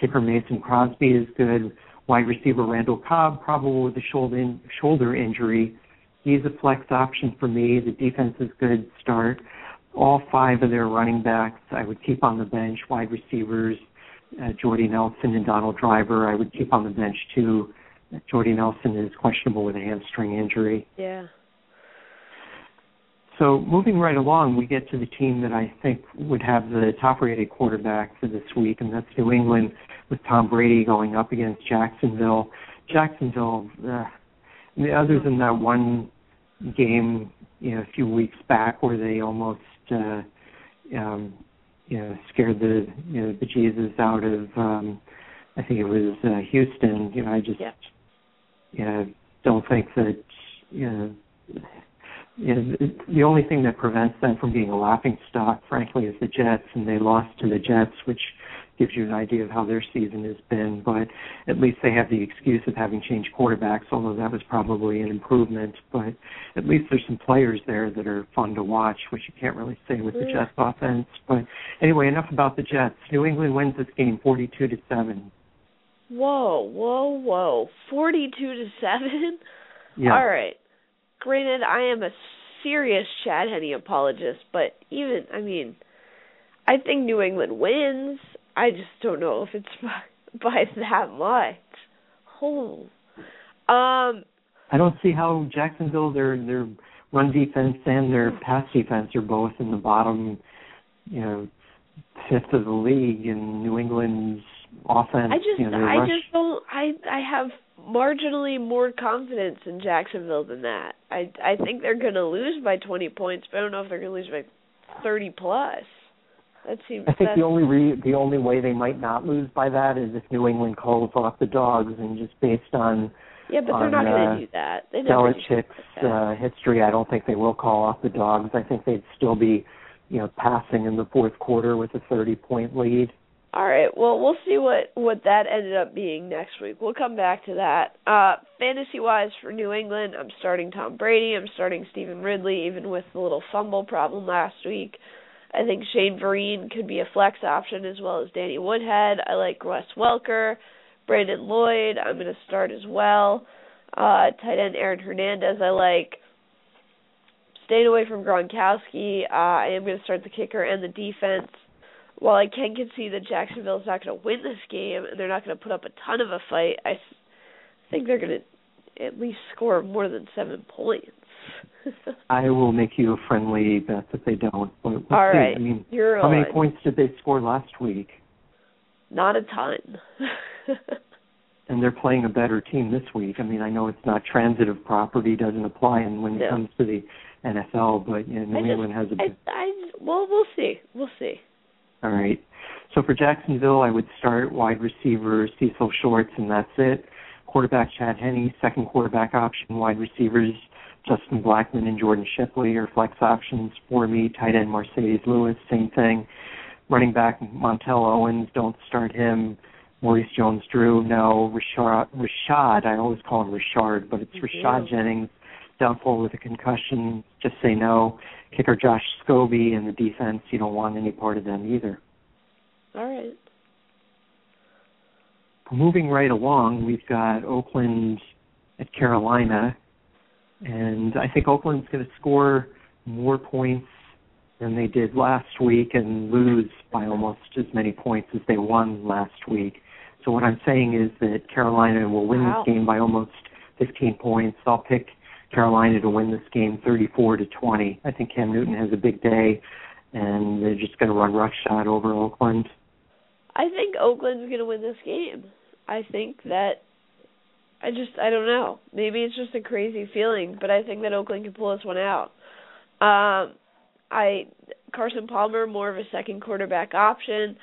Kicker Mason Crosby is good. Wide receiver, Randall Cobb, probably with a shoulder, in, shoulder injury. He's a flex option for me. The defense is good start. All five of their running backs I would keep on the bench. Wide receivers, Uh, Jordy Nelson and Donald Driver, I would keep on the bench, too. Jordy Nelson is questionable with a hamstring injury. Yeah. So moving right along, we get to the team that I think would have the top-rated quarterback for this week, and that's New England with Tom Brady going up against Jacksonville. Jacksonville, uh, other than that one game, you know, a few weeks back where they almost uh, um, – You know, scared the you know, the bejesus out of, um, I think it was uh, Houston. You know, I just yeah. you know, don't think that, you know, you know, the only thing that prevents them from being a laughing stock, frankly, is the Jets, and they lost to the Jets, which gives you an idea of how their season has been. But at least they have the excuse of having changed quarterbacks, although that was probably an improvement. But at least there's some players there that are fun to watch, which you can't really say with the yeah. Jets offense. But anyway, enough about the Jets. New England wins this game forty-two to seven. Whoa, whoa, whoa. forty-two to seven? Yeah. All right. Granted, I am a serious Chad Henne apologist, but even, I mean, I think New England wins. I just don't know if it's by, by that much. Oh. Um, I don't see how Jacksonville, their their run defense and their pass defense are both in the bottom, you know, fifth of the league, and New England's offense. I just, you know, I rush. just don't. I I have marginally more confidence in Jacksonville than that. I I think they're going to lose by twenty points, but I don't know if they're going to lose by thirty plus. That seems, I think the only re, the only way they might not lose by that is if New England calls off the dogs, and just based on yeah, but on, they're not uh, going to do that. They never Belichick's do that. Uh, history, I don't think they will call off the dogs. I think they'd still be, you know, passing in the fourth quarter with a thirty-point lead. All right. Well, we'll see what, what that ended up being next week. We'll come back to that. Uh, fantasy-wise for New England, I'm starting Tom Brady. I'm starting Stephen Ridley, even with the little fumble problem last week. I think Shane Vereen could be a flex option as well as Danny Woodhead. I like Wes Welker. Brandon Lloyd, I'm going to start as well. Uh, tight end Aaron Hernandez, I like. Staying away from Gronkowski, uh, I am going to start the kicker and the defense. While I can concede that Jacksonville's not going to win this game and they're not going to put up a ton of a fight, I think they're going to at least score more than seven points. I will make you a friendly bet that they don't. But we'll All see. right. I mean, You're how on. many points did they score last week? Not a ton. And they're playing a better team this week. I mean, I know it's not transitive property, doesn't apply and when no. it comes to the N F L, but you know, New just, England has a bit. I, I, well, we'll see. We'll see. All right. So for Jacksonville, I would start wide receiver Cecil Shorts, and that's it. Quarterback Chad Henne, second quarterback option, wide receivers Justin Blackman and Jordan Shipley are flex options for me. Tight end Mercedes Lewis, same thing. Running back Montel Owens, don't start him. Maurice Jones-Drew, no. Rashad, Rashad, I always call him Rashard, but it's mm-hmm. Rashad Jennings, doubtful with a concussion, just say no. Kicker Josh Scobie, and the defense, you don't want any part of them either. All right. Moving right along, we've got Oakland at Carolina. And I think Oakland's going to score more points than they did last week and lose by almost as many points as they won last week. So what I'm saying is that Carolina will win wow. this game by almost fifteen points. I'll pick Carolina to win this game thirty-four to twenty. I think Cam Newton has a big day, and they're just going to run roughshod over Oakland. I think Oakland's going to win this game. I think that I just, I don't know. Maybe it's just a crazy feeling, but I think that Oakland can pull this one out. Um, I Carson Palmer, more of a second quarterback option.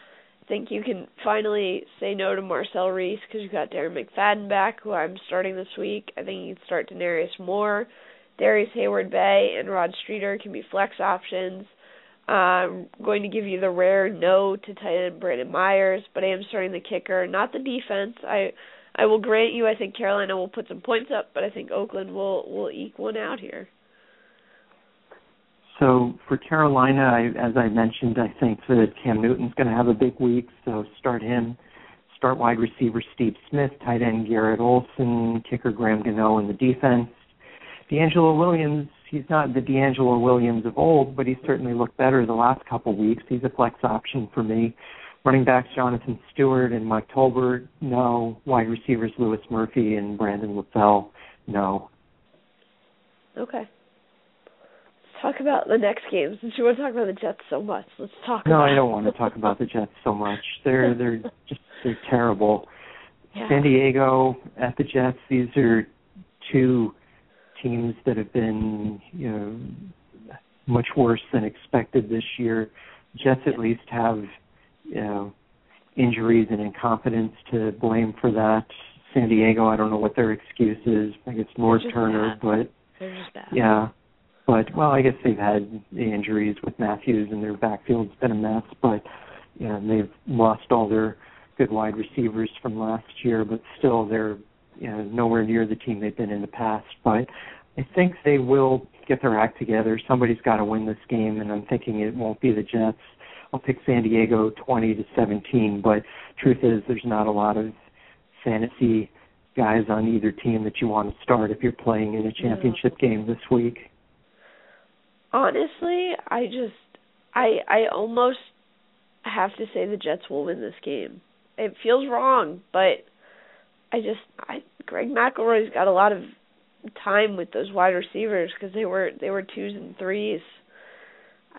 think you can finally say no to Marcel Reese because you've got Darren McFadden back, who I'm starting this week. I think you can start Denarius Moore. Darius Hayward-Bay and Rod Streeter can be flex options. Uh, I'm going to give you the rare no to tight end Brandon Myers, but I am starting the kicker, not the defense. I I will grant you I think Carolina will put some points up, but I think Oakland will, will eke one out here. So for Carolina, I, as I mentioned, I think that Cam Newton's going to have a big week, so start him. Start wide receiver Steve Smith, tight end Garrett Olson, kicker Graham Gano in the defense. D'Angelo Williams, he's not the D'Angelo Williams of old, but he's certainly looked better the last couple weeks. He's a flex option for me. Running backs Jonathan Stewart and Mike Tolbert, no. Wide receivers Lewis Murphy and Brandon LaFell, no. Okay. Talk about the next game, since you want to talk about the Jets so much. Let's talk. No, about I don't want to talk about the Jets so much. They're they're just they're terrible. Yeah. San Diego at the Jets. These are two teams that have been, you know, much worse than expected this year. Jets at least have, you know, injuries and incompetence to blame for that. San Diego, I don't know what their excuse is. I guess North Turner, bad. but yeah. But, well, I guess they've had the injuries with Matthews, and their backfield's been a mess. But, you know, they've lost all their good wide receivers from last year. But still, they're, you know, nowhere near the team they've been in the past. But I think they will get their act together. Somebody's got to win this game, and I'm thinking it won't be the Jets. I'll pick San Diego twenty to seventeen. But truth is, there's not a lot of fantasy guys on either team that you want to start if you're playing in a championship yeah. game this week. Honestly, I just, I I almost have to say the Jets will win this game. It feels wrong, but I just, I, Greg McElroy's got a lot of time with those wide receivers because they were they were twos and threes.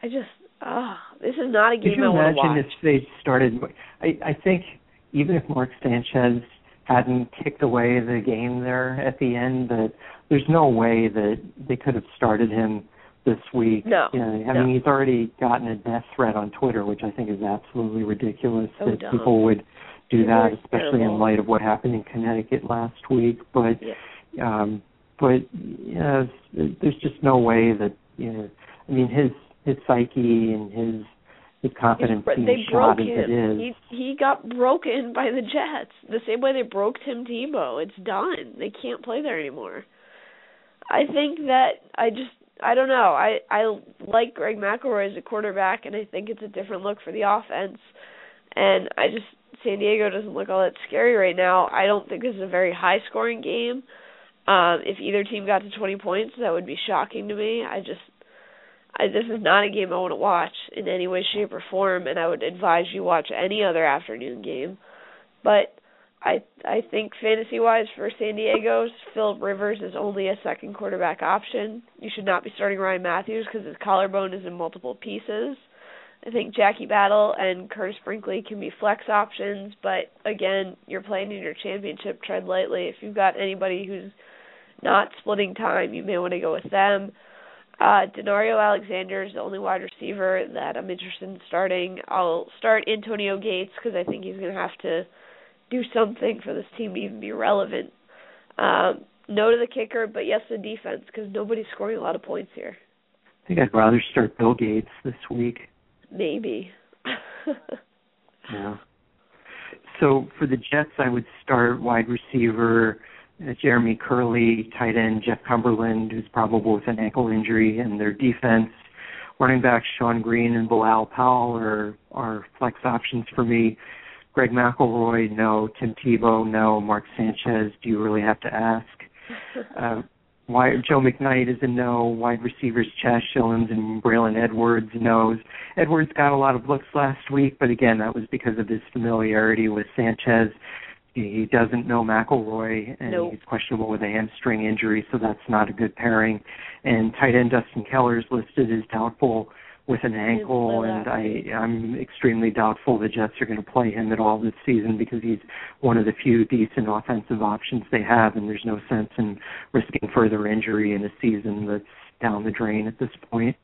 I just, ah, oh, this is not a game I want to watch. Could you imagine if they started? I I think even if Mark Sanchez hadn't kicked away the game there at the end, that there's no way that they could have started him this week. No. You know, I no. mean, he's already gotten a death threat on Twitter, which I think is absolutely ridiculous so that dumb. people would do it's that, especially terrible. in light of what happened in Connecticut last week. But, yeah. um, but you know, there's just no way that, you know, I mean, his his psyche and his, his confidence He's, being shot as it is. He, he got broken by the Jets the same way they broke Tim Tebow. It's done. They can't play there anymore. I think that I just, I don't know. I, I like Greg McElroy as a quarterback, and I think it's a different look for the offense. And I just, San Diego doesn't look all that scary right now. I don't think this is a very high-scoring game. Um, if either team got to twenty points, that would be shocking to me. I just, I, this is not a game I want to watch in any way, shape, or form, and I would advise you watch any other afternoon game. But I I think fantasy-wise for San Diego's, Phillip Rivers is only a second quarterback option. You should not be starting Ryan Matthews because his collarbone is in multiple pieces. I think Jackie Battle and Curtis Brinkley can be flex options, but, again, you're playing in your championship. Tread lightly. If you've got anybody who's not splitting time, you may want to go with them. Uh, Denario Alexander is the only wide receiver that I'm interested in starting. I'll start Antonio Gates because I think he's going to have to do something for this team to even be relevant. Um, no to the kicker, but yes to the defense, because nobody's scoring a lot of points here. I think I'd rather start Bill Gates this week. Maybe. yeah. So for the Jets, I would start wide receiver uh, Jeremy Curley, tight end Jeff Cumberland, who's probable with an ankle injury, and their defense. Running backs Shawn Green and Bilal Powell are, are flex options for me. Greg McElroy, no. Tim Tebow, no. Mark Sanchez, do you really have to ask? Uh, why, Joe McKnight is a no. Wide receivers Chaz Shillings and Braylon Edwards, no's. Edwards got a lot of looks last week, but again, that was because of his familiarity with Sanchez. He doesn't know McElroy, and nope. he's questionable with a hamstring injury, so that's not a good pairing. And tight end Dustin Keller is listed as doubtful with an ankle, and I, I'm extremely doubtful the Jets are going to play him at all this season because he's one of the few decent offensive options they have, and there's no sense in risking further injury in a season that's down the drain at this point.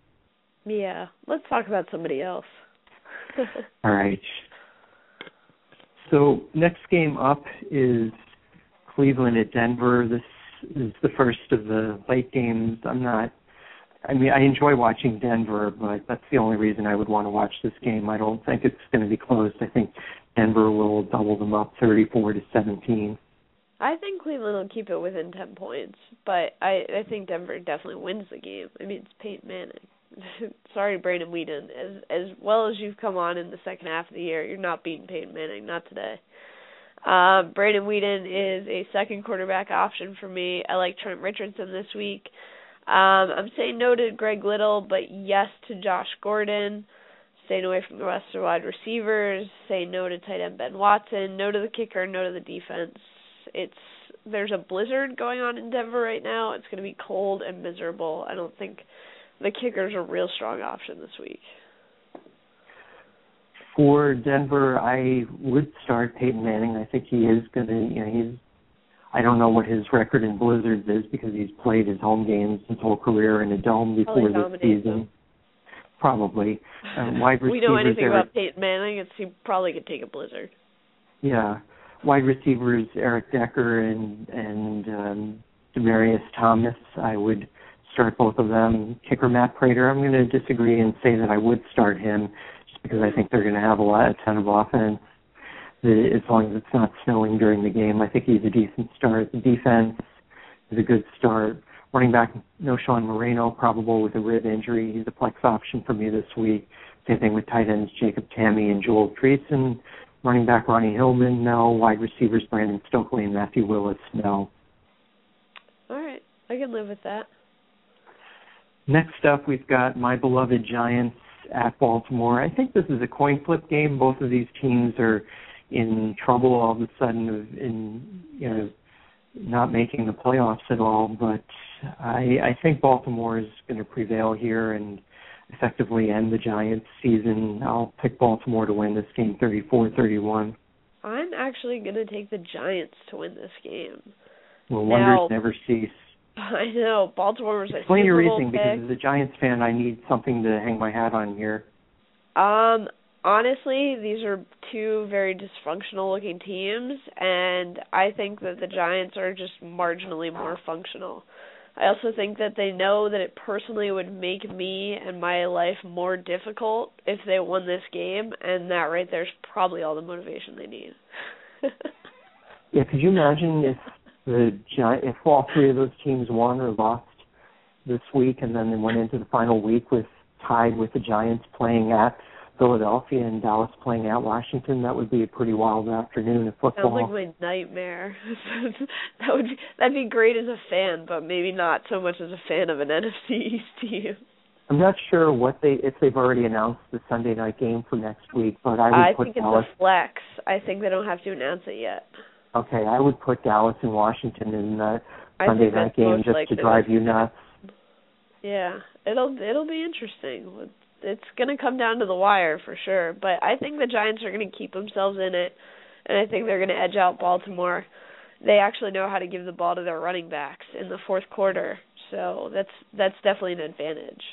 Yeah. Let's talk about somebody else. All right. So next game up is Cleveland at Denver. This is the first of the late games. I'm not, I mean, I enjoy watching Denver, but that's the only reason I would want to watch this game. I don't think it's going to be close. I think Denver will double them up thirty-four to seventeen. I think Cleveland will keep it within ten points, but I, I think Denver definitely wins the game. I mean, it's Peyton Manning. Sorry, Brandon Weeden. As as well as you've come on in the second half of the year, you're not beating Peyton Manning, not today. Uh, Brandon Weeden is a second quarterback option for me. I like Trent Richardson this week. Um, I'm saying no to Greg Little, but yes to Josh Gordon. Staying away from the rest of the wide receivers. Say no to tight end Ben Watson. No to the kicker. No to the defense. It's there's a blizzard going on in Denver right now. It's going to be cold and miserable. I don't think the kicker's a real strong option this week. For Denver, I would start Peyton Manning. I think he is going to, you know, he's, I don't know what his record in blizzards is because he's played his home games his whole career in a dome before this season. Probably. Um, wide receivers. We know anything about Peyton Manning. It's, he probably could take a blizzard. Yeah. Wide receivers Eric Decker and and um, Demarius Thomas. I would start both of them. Kicker Matt Prater. I'm going to disagree and say that I would start him, just because I think they're going to have a lot, a ton of offense. As long as it's not snowing during the game, I think he's a decent start. The defense is a good start. Running back, no Sean Moreno, probable with a rib injury. He's a flex option for me this week. Same thing with tight ends Jacob Tamme and Joel Treason. Running back Ronnie Hillman, no. Wide receivers Brandon Stokely and Matthew Willis, no. All right. I can live with that. Next up, we've got my beloved Giants at Baltimore. I think this is a coin flip game. Both of these teams are in trouble all of a sudden of in, you know, not making the playoffs at all. But I, I think Baltimore is going to prevail here and effectively end the Giants' season. I'll pick Baltimore to win this game thirty-four thirty-one. I'm actually going to take the Giants to win this game. Well, wonders now, never cease. I know. Baltimore was a Super Bowl pick. Explain your reasoning, because as a Giants fan, I need something to hang my hat on here. Um, honestly, these are two very dysfunctional-looking teams, and I think that the Giants are just marginally more functional. I also think that they know that it personally would make me and my life more difficult if they won this game, and that right there is probably all the motivation they need. Yeah, could you imagine if the Giants, if all three of those teams won or lost this week, and then they went into the final week with tied with the Giants playing at Philadelphia and Dallas playing at Washington? That would be a pretty wild afternoon of football. Sounds like my nightmare. that would be, that'd be great as a fan, but maybe not so much as a fan of an N F C East team. I'm not sure what they if they've already announced the Sunday night game for next week, but I would I put think Dallas, it's a flex. I think they don't have to announce it yet. Okay, I would put Dallas and Washington in the I Sunday night game just to drive you nuts. Yeah, it'll it'll be interesting. Let's It's going to come down to the wire for sure, but I think the Giants are going to keep themselves in it, and I think they're going to edge out Baltimore. They actually know how to give the ball to their running backs in the fourth quarter, so that's that's definitely an advantage.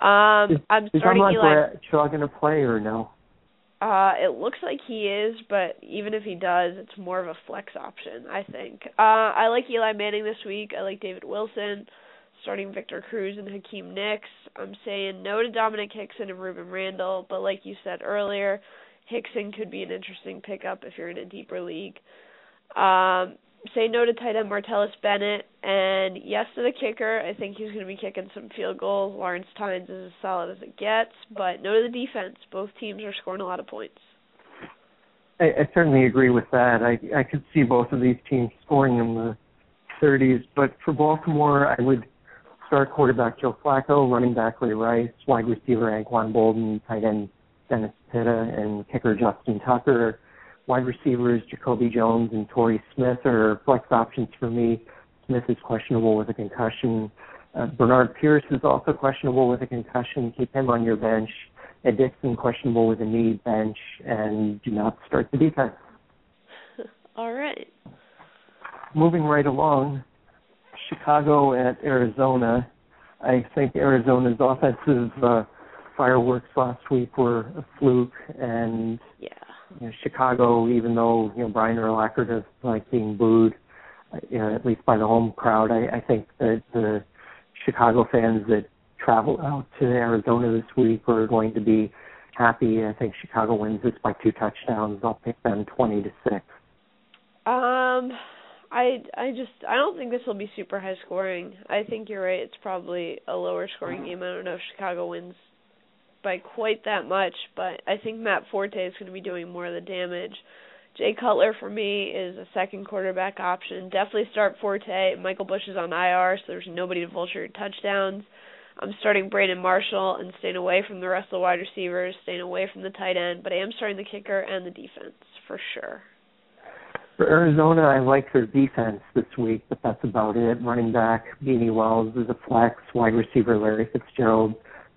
Um, is, I'm is starting Eli. Is Shaw going to play or no? Uh, it looks like he is, but even if he does, it's more of a flex option, I think. Uh, I like Eli Manning this week. I like David Wilson. Starting Victor Cruz and Hakeem Nicks. I'm saying no to Dominic Hickson and Ruben Randall, but like you said earlier, Hickson could be an interesting pickup if you're in a deeper league. Um, say no to tight end Martellus Bennett, and yes to the kicker. I think he's going to be kicking some field goals. Lawrence Tynes is as solid as it gets, but no to the defense. Both teams are scoring a lot of points. I, I certainly agree with that. I, I could see both of these teams scoring in the thirties, but for Baltimore, I would start quarterback Joe Flacco, running back Ray Rice, wide receiver Anquan Boldin, tight end Dennis Pitta, and kicker Justin Tucker. Wide receivers Jacoby Jones and Torrey Smith are flex options for me. Smith is questionable with a concussion. Uh, Bernard Pierce is also questionable with a concussion. Keep him on your bench. Ed Dixon, questionable with a knee, bench, and do not start the defense. All right. Moving right along. Chicago at Arizona. I think Arizona's offensive uh, fireworks last week were a fluke, and yeah. you know, Chicago, even though, you know, Brian Urlacher does like being booed, you know, at least by the home crowd, I, I think that the Chicago fans that travel out to Arizona this week are going to be happy. I think Chicago wins this by two touchdowns. I'll pick them twenty to six. Um, I I just I don't think this will be super high scoring. I think you're right. It's probably a lower scoring game. I don't know if Chicago wins by quite that much, but I think Matt Forte is going to be doing more of the damage. Jay Cutler, for me, is a second quarterback option. Definitely start Forte. Michael Bush is on I R, so there's nobody to vulture touchdowns. I'm starting Brandon Marshall and staying away from the rest of the wide receivers, staying away from the tight end, but I am starting the kicker and the defense for sure. For Arizona, I like their defense this week, but that's about it. Running back, Beanie Wells is a flex. Wide receiver, Larry Fitzgerald.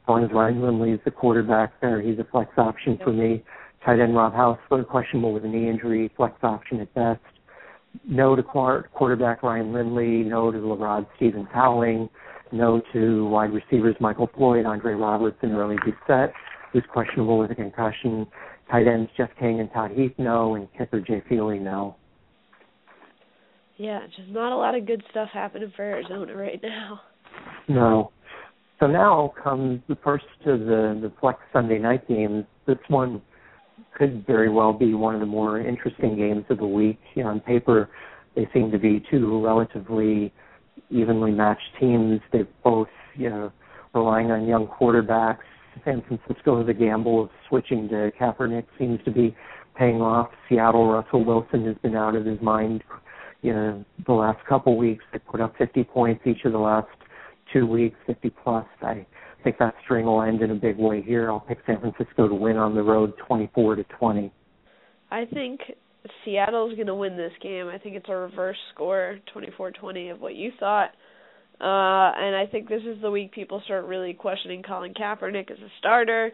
Collins Ryan Lindley is the quarterback there. He's a flex option for me. Tight end Rob Hausler, questionable with a knee injury, flex option at best. No to quarterback Ryan Lindley, no to LaRod Stevens-Howling, no to wide receivers Michael Floyd, Andre Roberts, and Early Doucette, who's questionable with a concussion. Tight ends Jeff King and Todd Heath, no, and kicker Jay Feely, no. Yeah, just not a lot of good stuff happening for Arizona right now. No. So now comes the first of the, the flex Sunday night games. This one could very well be one of the more interesting games of the week. You know, on paper, they seem to be two relatively evenly matched teams. They're both, you know, relying on young quarterbacks. San Francisco, the gamble of switching to Kaepernick seems to be paying off. Seattle, Russell Wilson has been out of his mind, you know, the last couple weeks. They put up fifty points each of the last two weeks, fifty plus. I think that string will end in a big way here. I'll pick San Francisco to win on the road twenty-four to twenty. I think Seattle's going to win this game. I think it's a reverse score, twenty-four twenty, of what you thought. Uh, and I think this is the week people start really questioning Colin Kaepernick as a starter.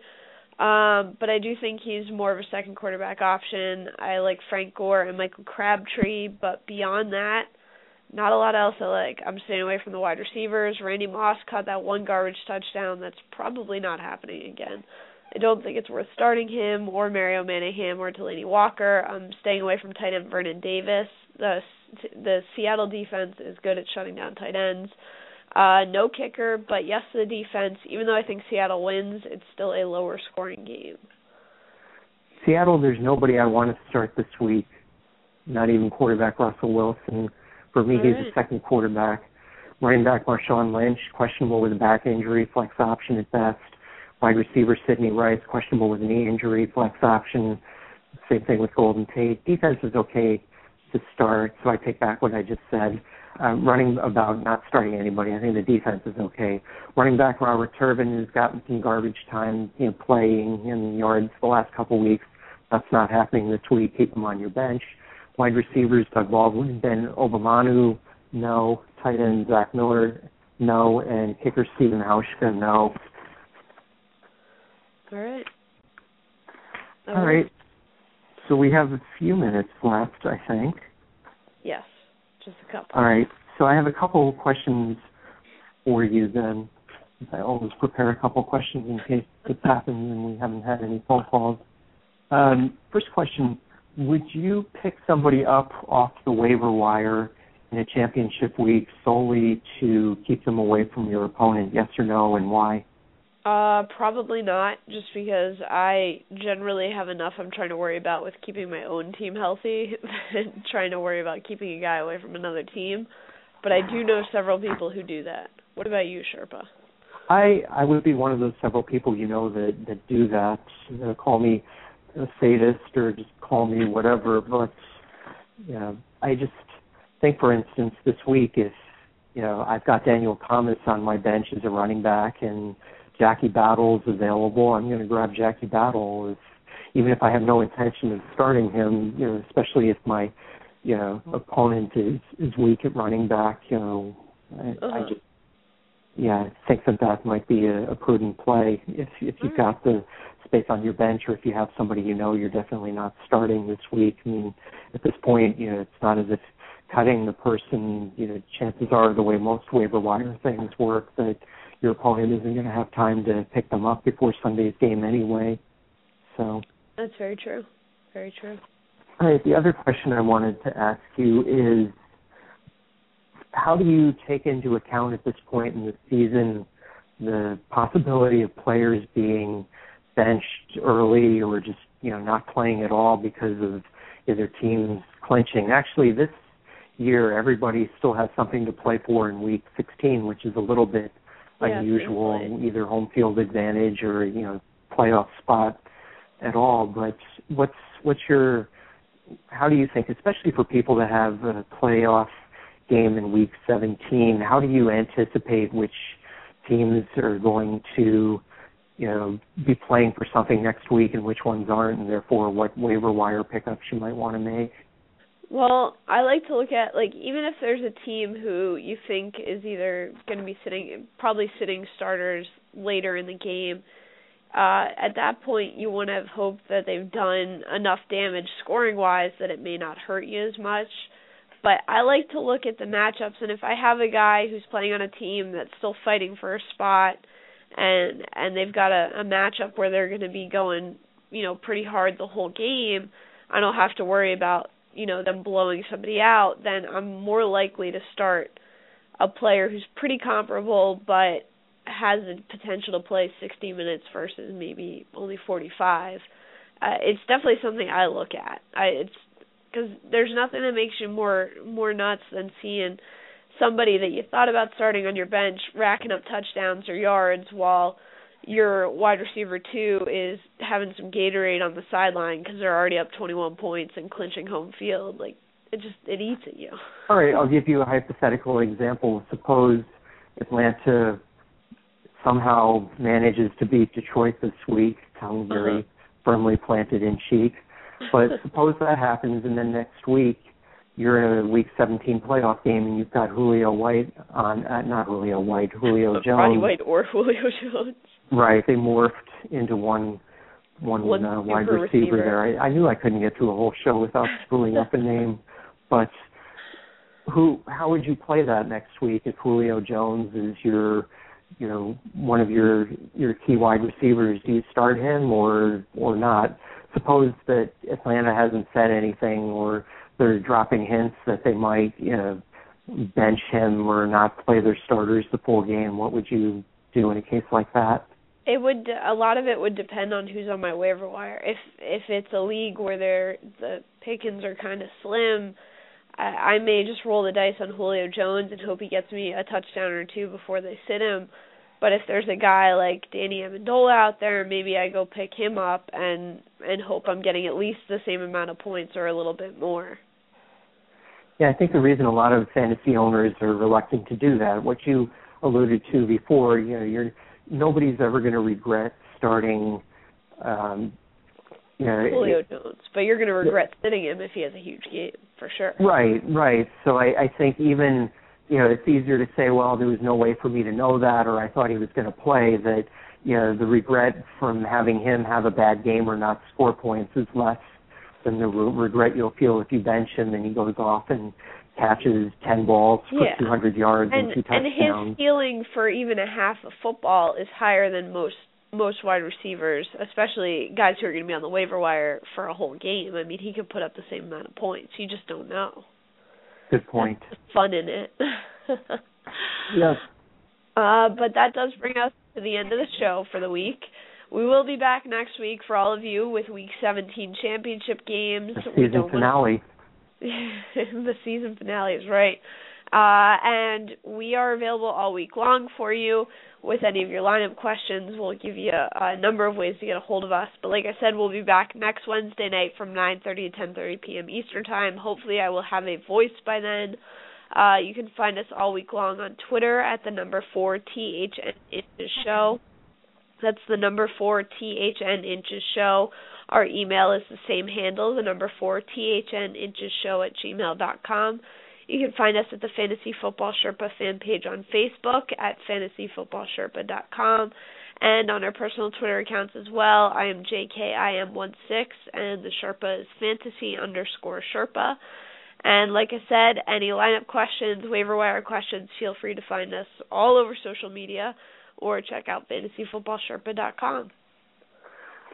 Um, but I do think he's more of a second quarterback option. I like Frank Gore and Michael Crabtree, but beyond that, not a lot else I like. I'm staying away from the wide receivers. Randy Moss caught that one garbage touchdown. That's probably not happening again. I don't think it's worth starting him or Mario Manningham or Delaney Walker. I'm staying away from tight end Vernon Davis. The the Seattle defense is good at shutting down tight ends. Uh, no kicker, but yes to the defense. Even though I think Seattle wins, it's still a lower scoring game. Seattle, there's nobody I want to start this week, not even quarterback Russell Wilson. For me, he's a second quarterback. Running back Marshawn Lynch, questionable with a back injury, flex option at best. Wide receiver Sidney Rice, questionable with a knee injury, flex option. Same thing with Golden Tate. Defense is okay to start, so I take back what I just said. Um, running about not starting anybody. I think the defense is okay. Running back Robert Turbin has gotten some garbage time, you know, playing in yards the last couple weeks. That's not happening this week. Keep him on your bench. Wide receivers, Doug Baldwin, Ben Obomanu, no. Tight end, Zach Miller, no. And kicker, Steven Hauschka, no. All right. All, All right. right. So we have a few minutes left, I think. Yes, just a couple. All right. So I have a couple of questions for you then. I always prepare a couple of questions in case this happens and we haven't had any phone calls. Um, first question. Would you pick somebody up off the waiver wire in a championship week solely to keep them away from your opponent, yes or no, and why? Uh, probably not, just because I generally have enough I'm trying to worry about with keeping my own team healthy than trying to worry about keeping a guy away from another team. But I do know several people who do that. What about you, Sherpa? I, I would be one of those several people you know that, that do that. Uh, call me a sadist or just call me whatever, but you know, I just think, for instance, this week, if you know I've got Daniel Thomas on my bench as a running back and Jackie Battle's available, I'm going to grab Jackie Battle, if, even if I have no intention of starting him. You know, especially if my you know opponent is, is weak at running back. You know, I, uh-huh. I just yeah think that that might be a, a prudent play if if you've mm. got the space on your bench, or if you have somebody you know you're definitely not starting this week. I mean, at this point, you know, it's not as if cutting the person, you know, chances are the way most waiver wire things work that your opponent isn't going to have time to pick them up before Sunday's game anyway. So that's very true. Very true. All right, the other question I wanted to ask you is, how do you take into account at this point in the season the possibility of players being benched early or just, you know, not playing at all because of either teams clinching? Actually, this year everybody still has something to play for in week sixteen, which is a little bit yeah, unusual, in either home field advantage or, you know, playoff spot at all. But what's what's your how do you think, especially for people that have a playoff game in week seventeen, how do you anticipate which teams are going to, you know, be playing for something next week and which ones aren't, and therefore what waiver wire pickups you might want to make? Well, I like to look at, like, even if there's a team who you think is either going to be sitting, probably sitting starters later in the game, uh, at that point you want to have hope that they've done enough damage scoring-wise that it may not hurt you as much. But I like to look at the matchups, and if I have a guy who's playing on a team that's still fighting for a spot and and they've got a, a matchup where they're going to be going, you know, pretty hard the whole game, I don't have to worry about, you know, them blowing somebody out, then I'm more likely to start a player who's pretty comparable but has the potential to play sixty minutes versus maybe only forty-five. Uh, it's definitely something I look at. I, it's because there's nothing that makes you more more nuts than seeing somebody that you thought about starting on your bench racking up touchdowns or yards while your wide receiver two is having some Gatorade on the sideline because they're already up twenty-one points and clinching home field. Like, it just, it eats at you. All right, I'll give you a hypothetical example. Suppose Atlanta somehow manages to beat Detroit this week, tongue very firmly planted in cheek. But suppose that happens, and then next week you're in a Week seventeen playoff game, and you've got Julio White on, uh, not Julio White, Julio Jones. Roddy White or Julio Jones. Right, they morphed into one one, one uh, wide receiver, receiver there. I, I knew I couldn't get through a whole show without screwing up a name, but who? How would you play that next week if Julio Jones is your, you know, one of your your key wide receivers? Do you start him or or not? Suppose that Atlanta hasn't said anything, or they're dropping hints that they might, you know, bench him or not play their starters the full game. What would you do in a case like that? It would a lot of it would depend on who's on my waiver wire. If if it's a league where they're, the pickings are kind of slim, I, I may just roll the dice on Julio Jones and hope he gets me a touchdown or two before they sit him. But if there's a guy like Danny Amendola out there, maybe I go pick him up and, and hope I'm getting at least the same amount of points or a little bit more. Yeah, I think the reason a lot of fantasy owners are reluctant to do that, what you alluded to before, you know, you're, nobody's ever going to regret starting um, you know, Julio it, Jones, but you're going to regret yeah. sitting him if he has a huge game, for sure. Right, right. So I, I think even... you know, it's easier to say, well, there was no way for me to know that, or I thought he was going to play, that, you know, the regret from having him have a bad game or not score points is less than the regret you'll feel if you bench him and he goes off and catches ten balls for yeah. two hundred yards and, and two touchdowns. And his ceiling for even a half of football is higher than most most wide receivers, especially guys who are going to be on the waiver wire for a whole game. I mean, he could put up the same amount of points. You just don't know. Good point. That's the fun in it. Yes. Uh, but that does bring us to the end of the show for the week. We will be back next week for all of you with Week seventeen championship games. The season we don't finale. Wanna... the season finale is right. Uh, and we are available all week long for you with any of your lineup questions. We'll give you a, a number of ways to get a hold of us. But like I said, we'll be back next Wednesday night from nine thirty to ten thirty p.m. Eastern Time. Hopefully I will have a voice by then. Uh, you can find us all week long on Twitter at the number four T H N Inches Show. That's the number four T H N Inches Show. Our email is the same handle, the number four T H N Inches Show at gmail dot com. You can find us at the Fantasy Football Sherpa fan page on Facebook at Fantasy Football Sherpa dot com and on our personal Twitter accounts as well. I am J K I M one six and the Sherpa is fantasy underscore Sherpa. And like I said, any lineup questions, waiver wire questions, feel free to find us all over social media or check out Fantasy Football Sherpa dot com.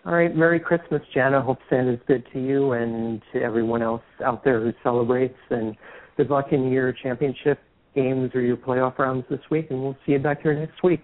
All right, Merry Christmas, Jana. Hope Santa's good to you and to everyone else out there who celebrates. And good luck in your championship games or your playoff rounds this week, and we'll see you back here next week.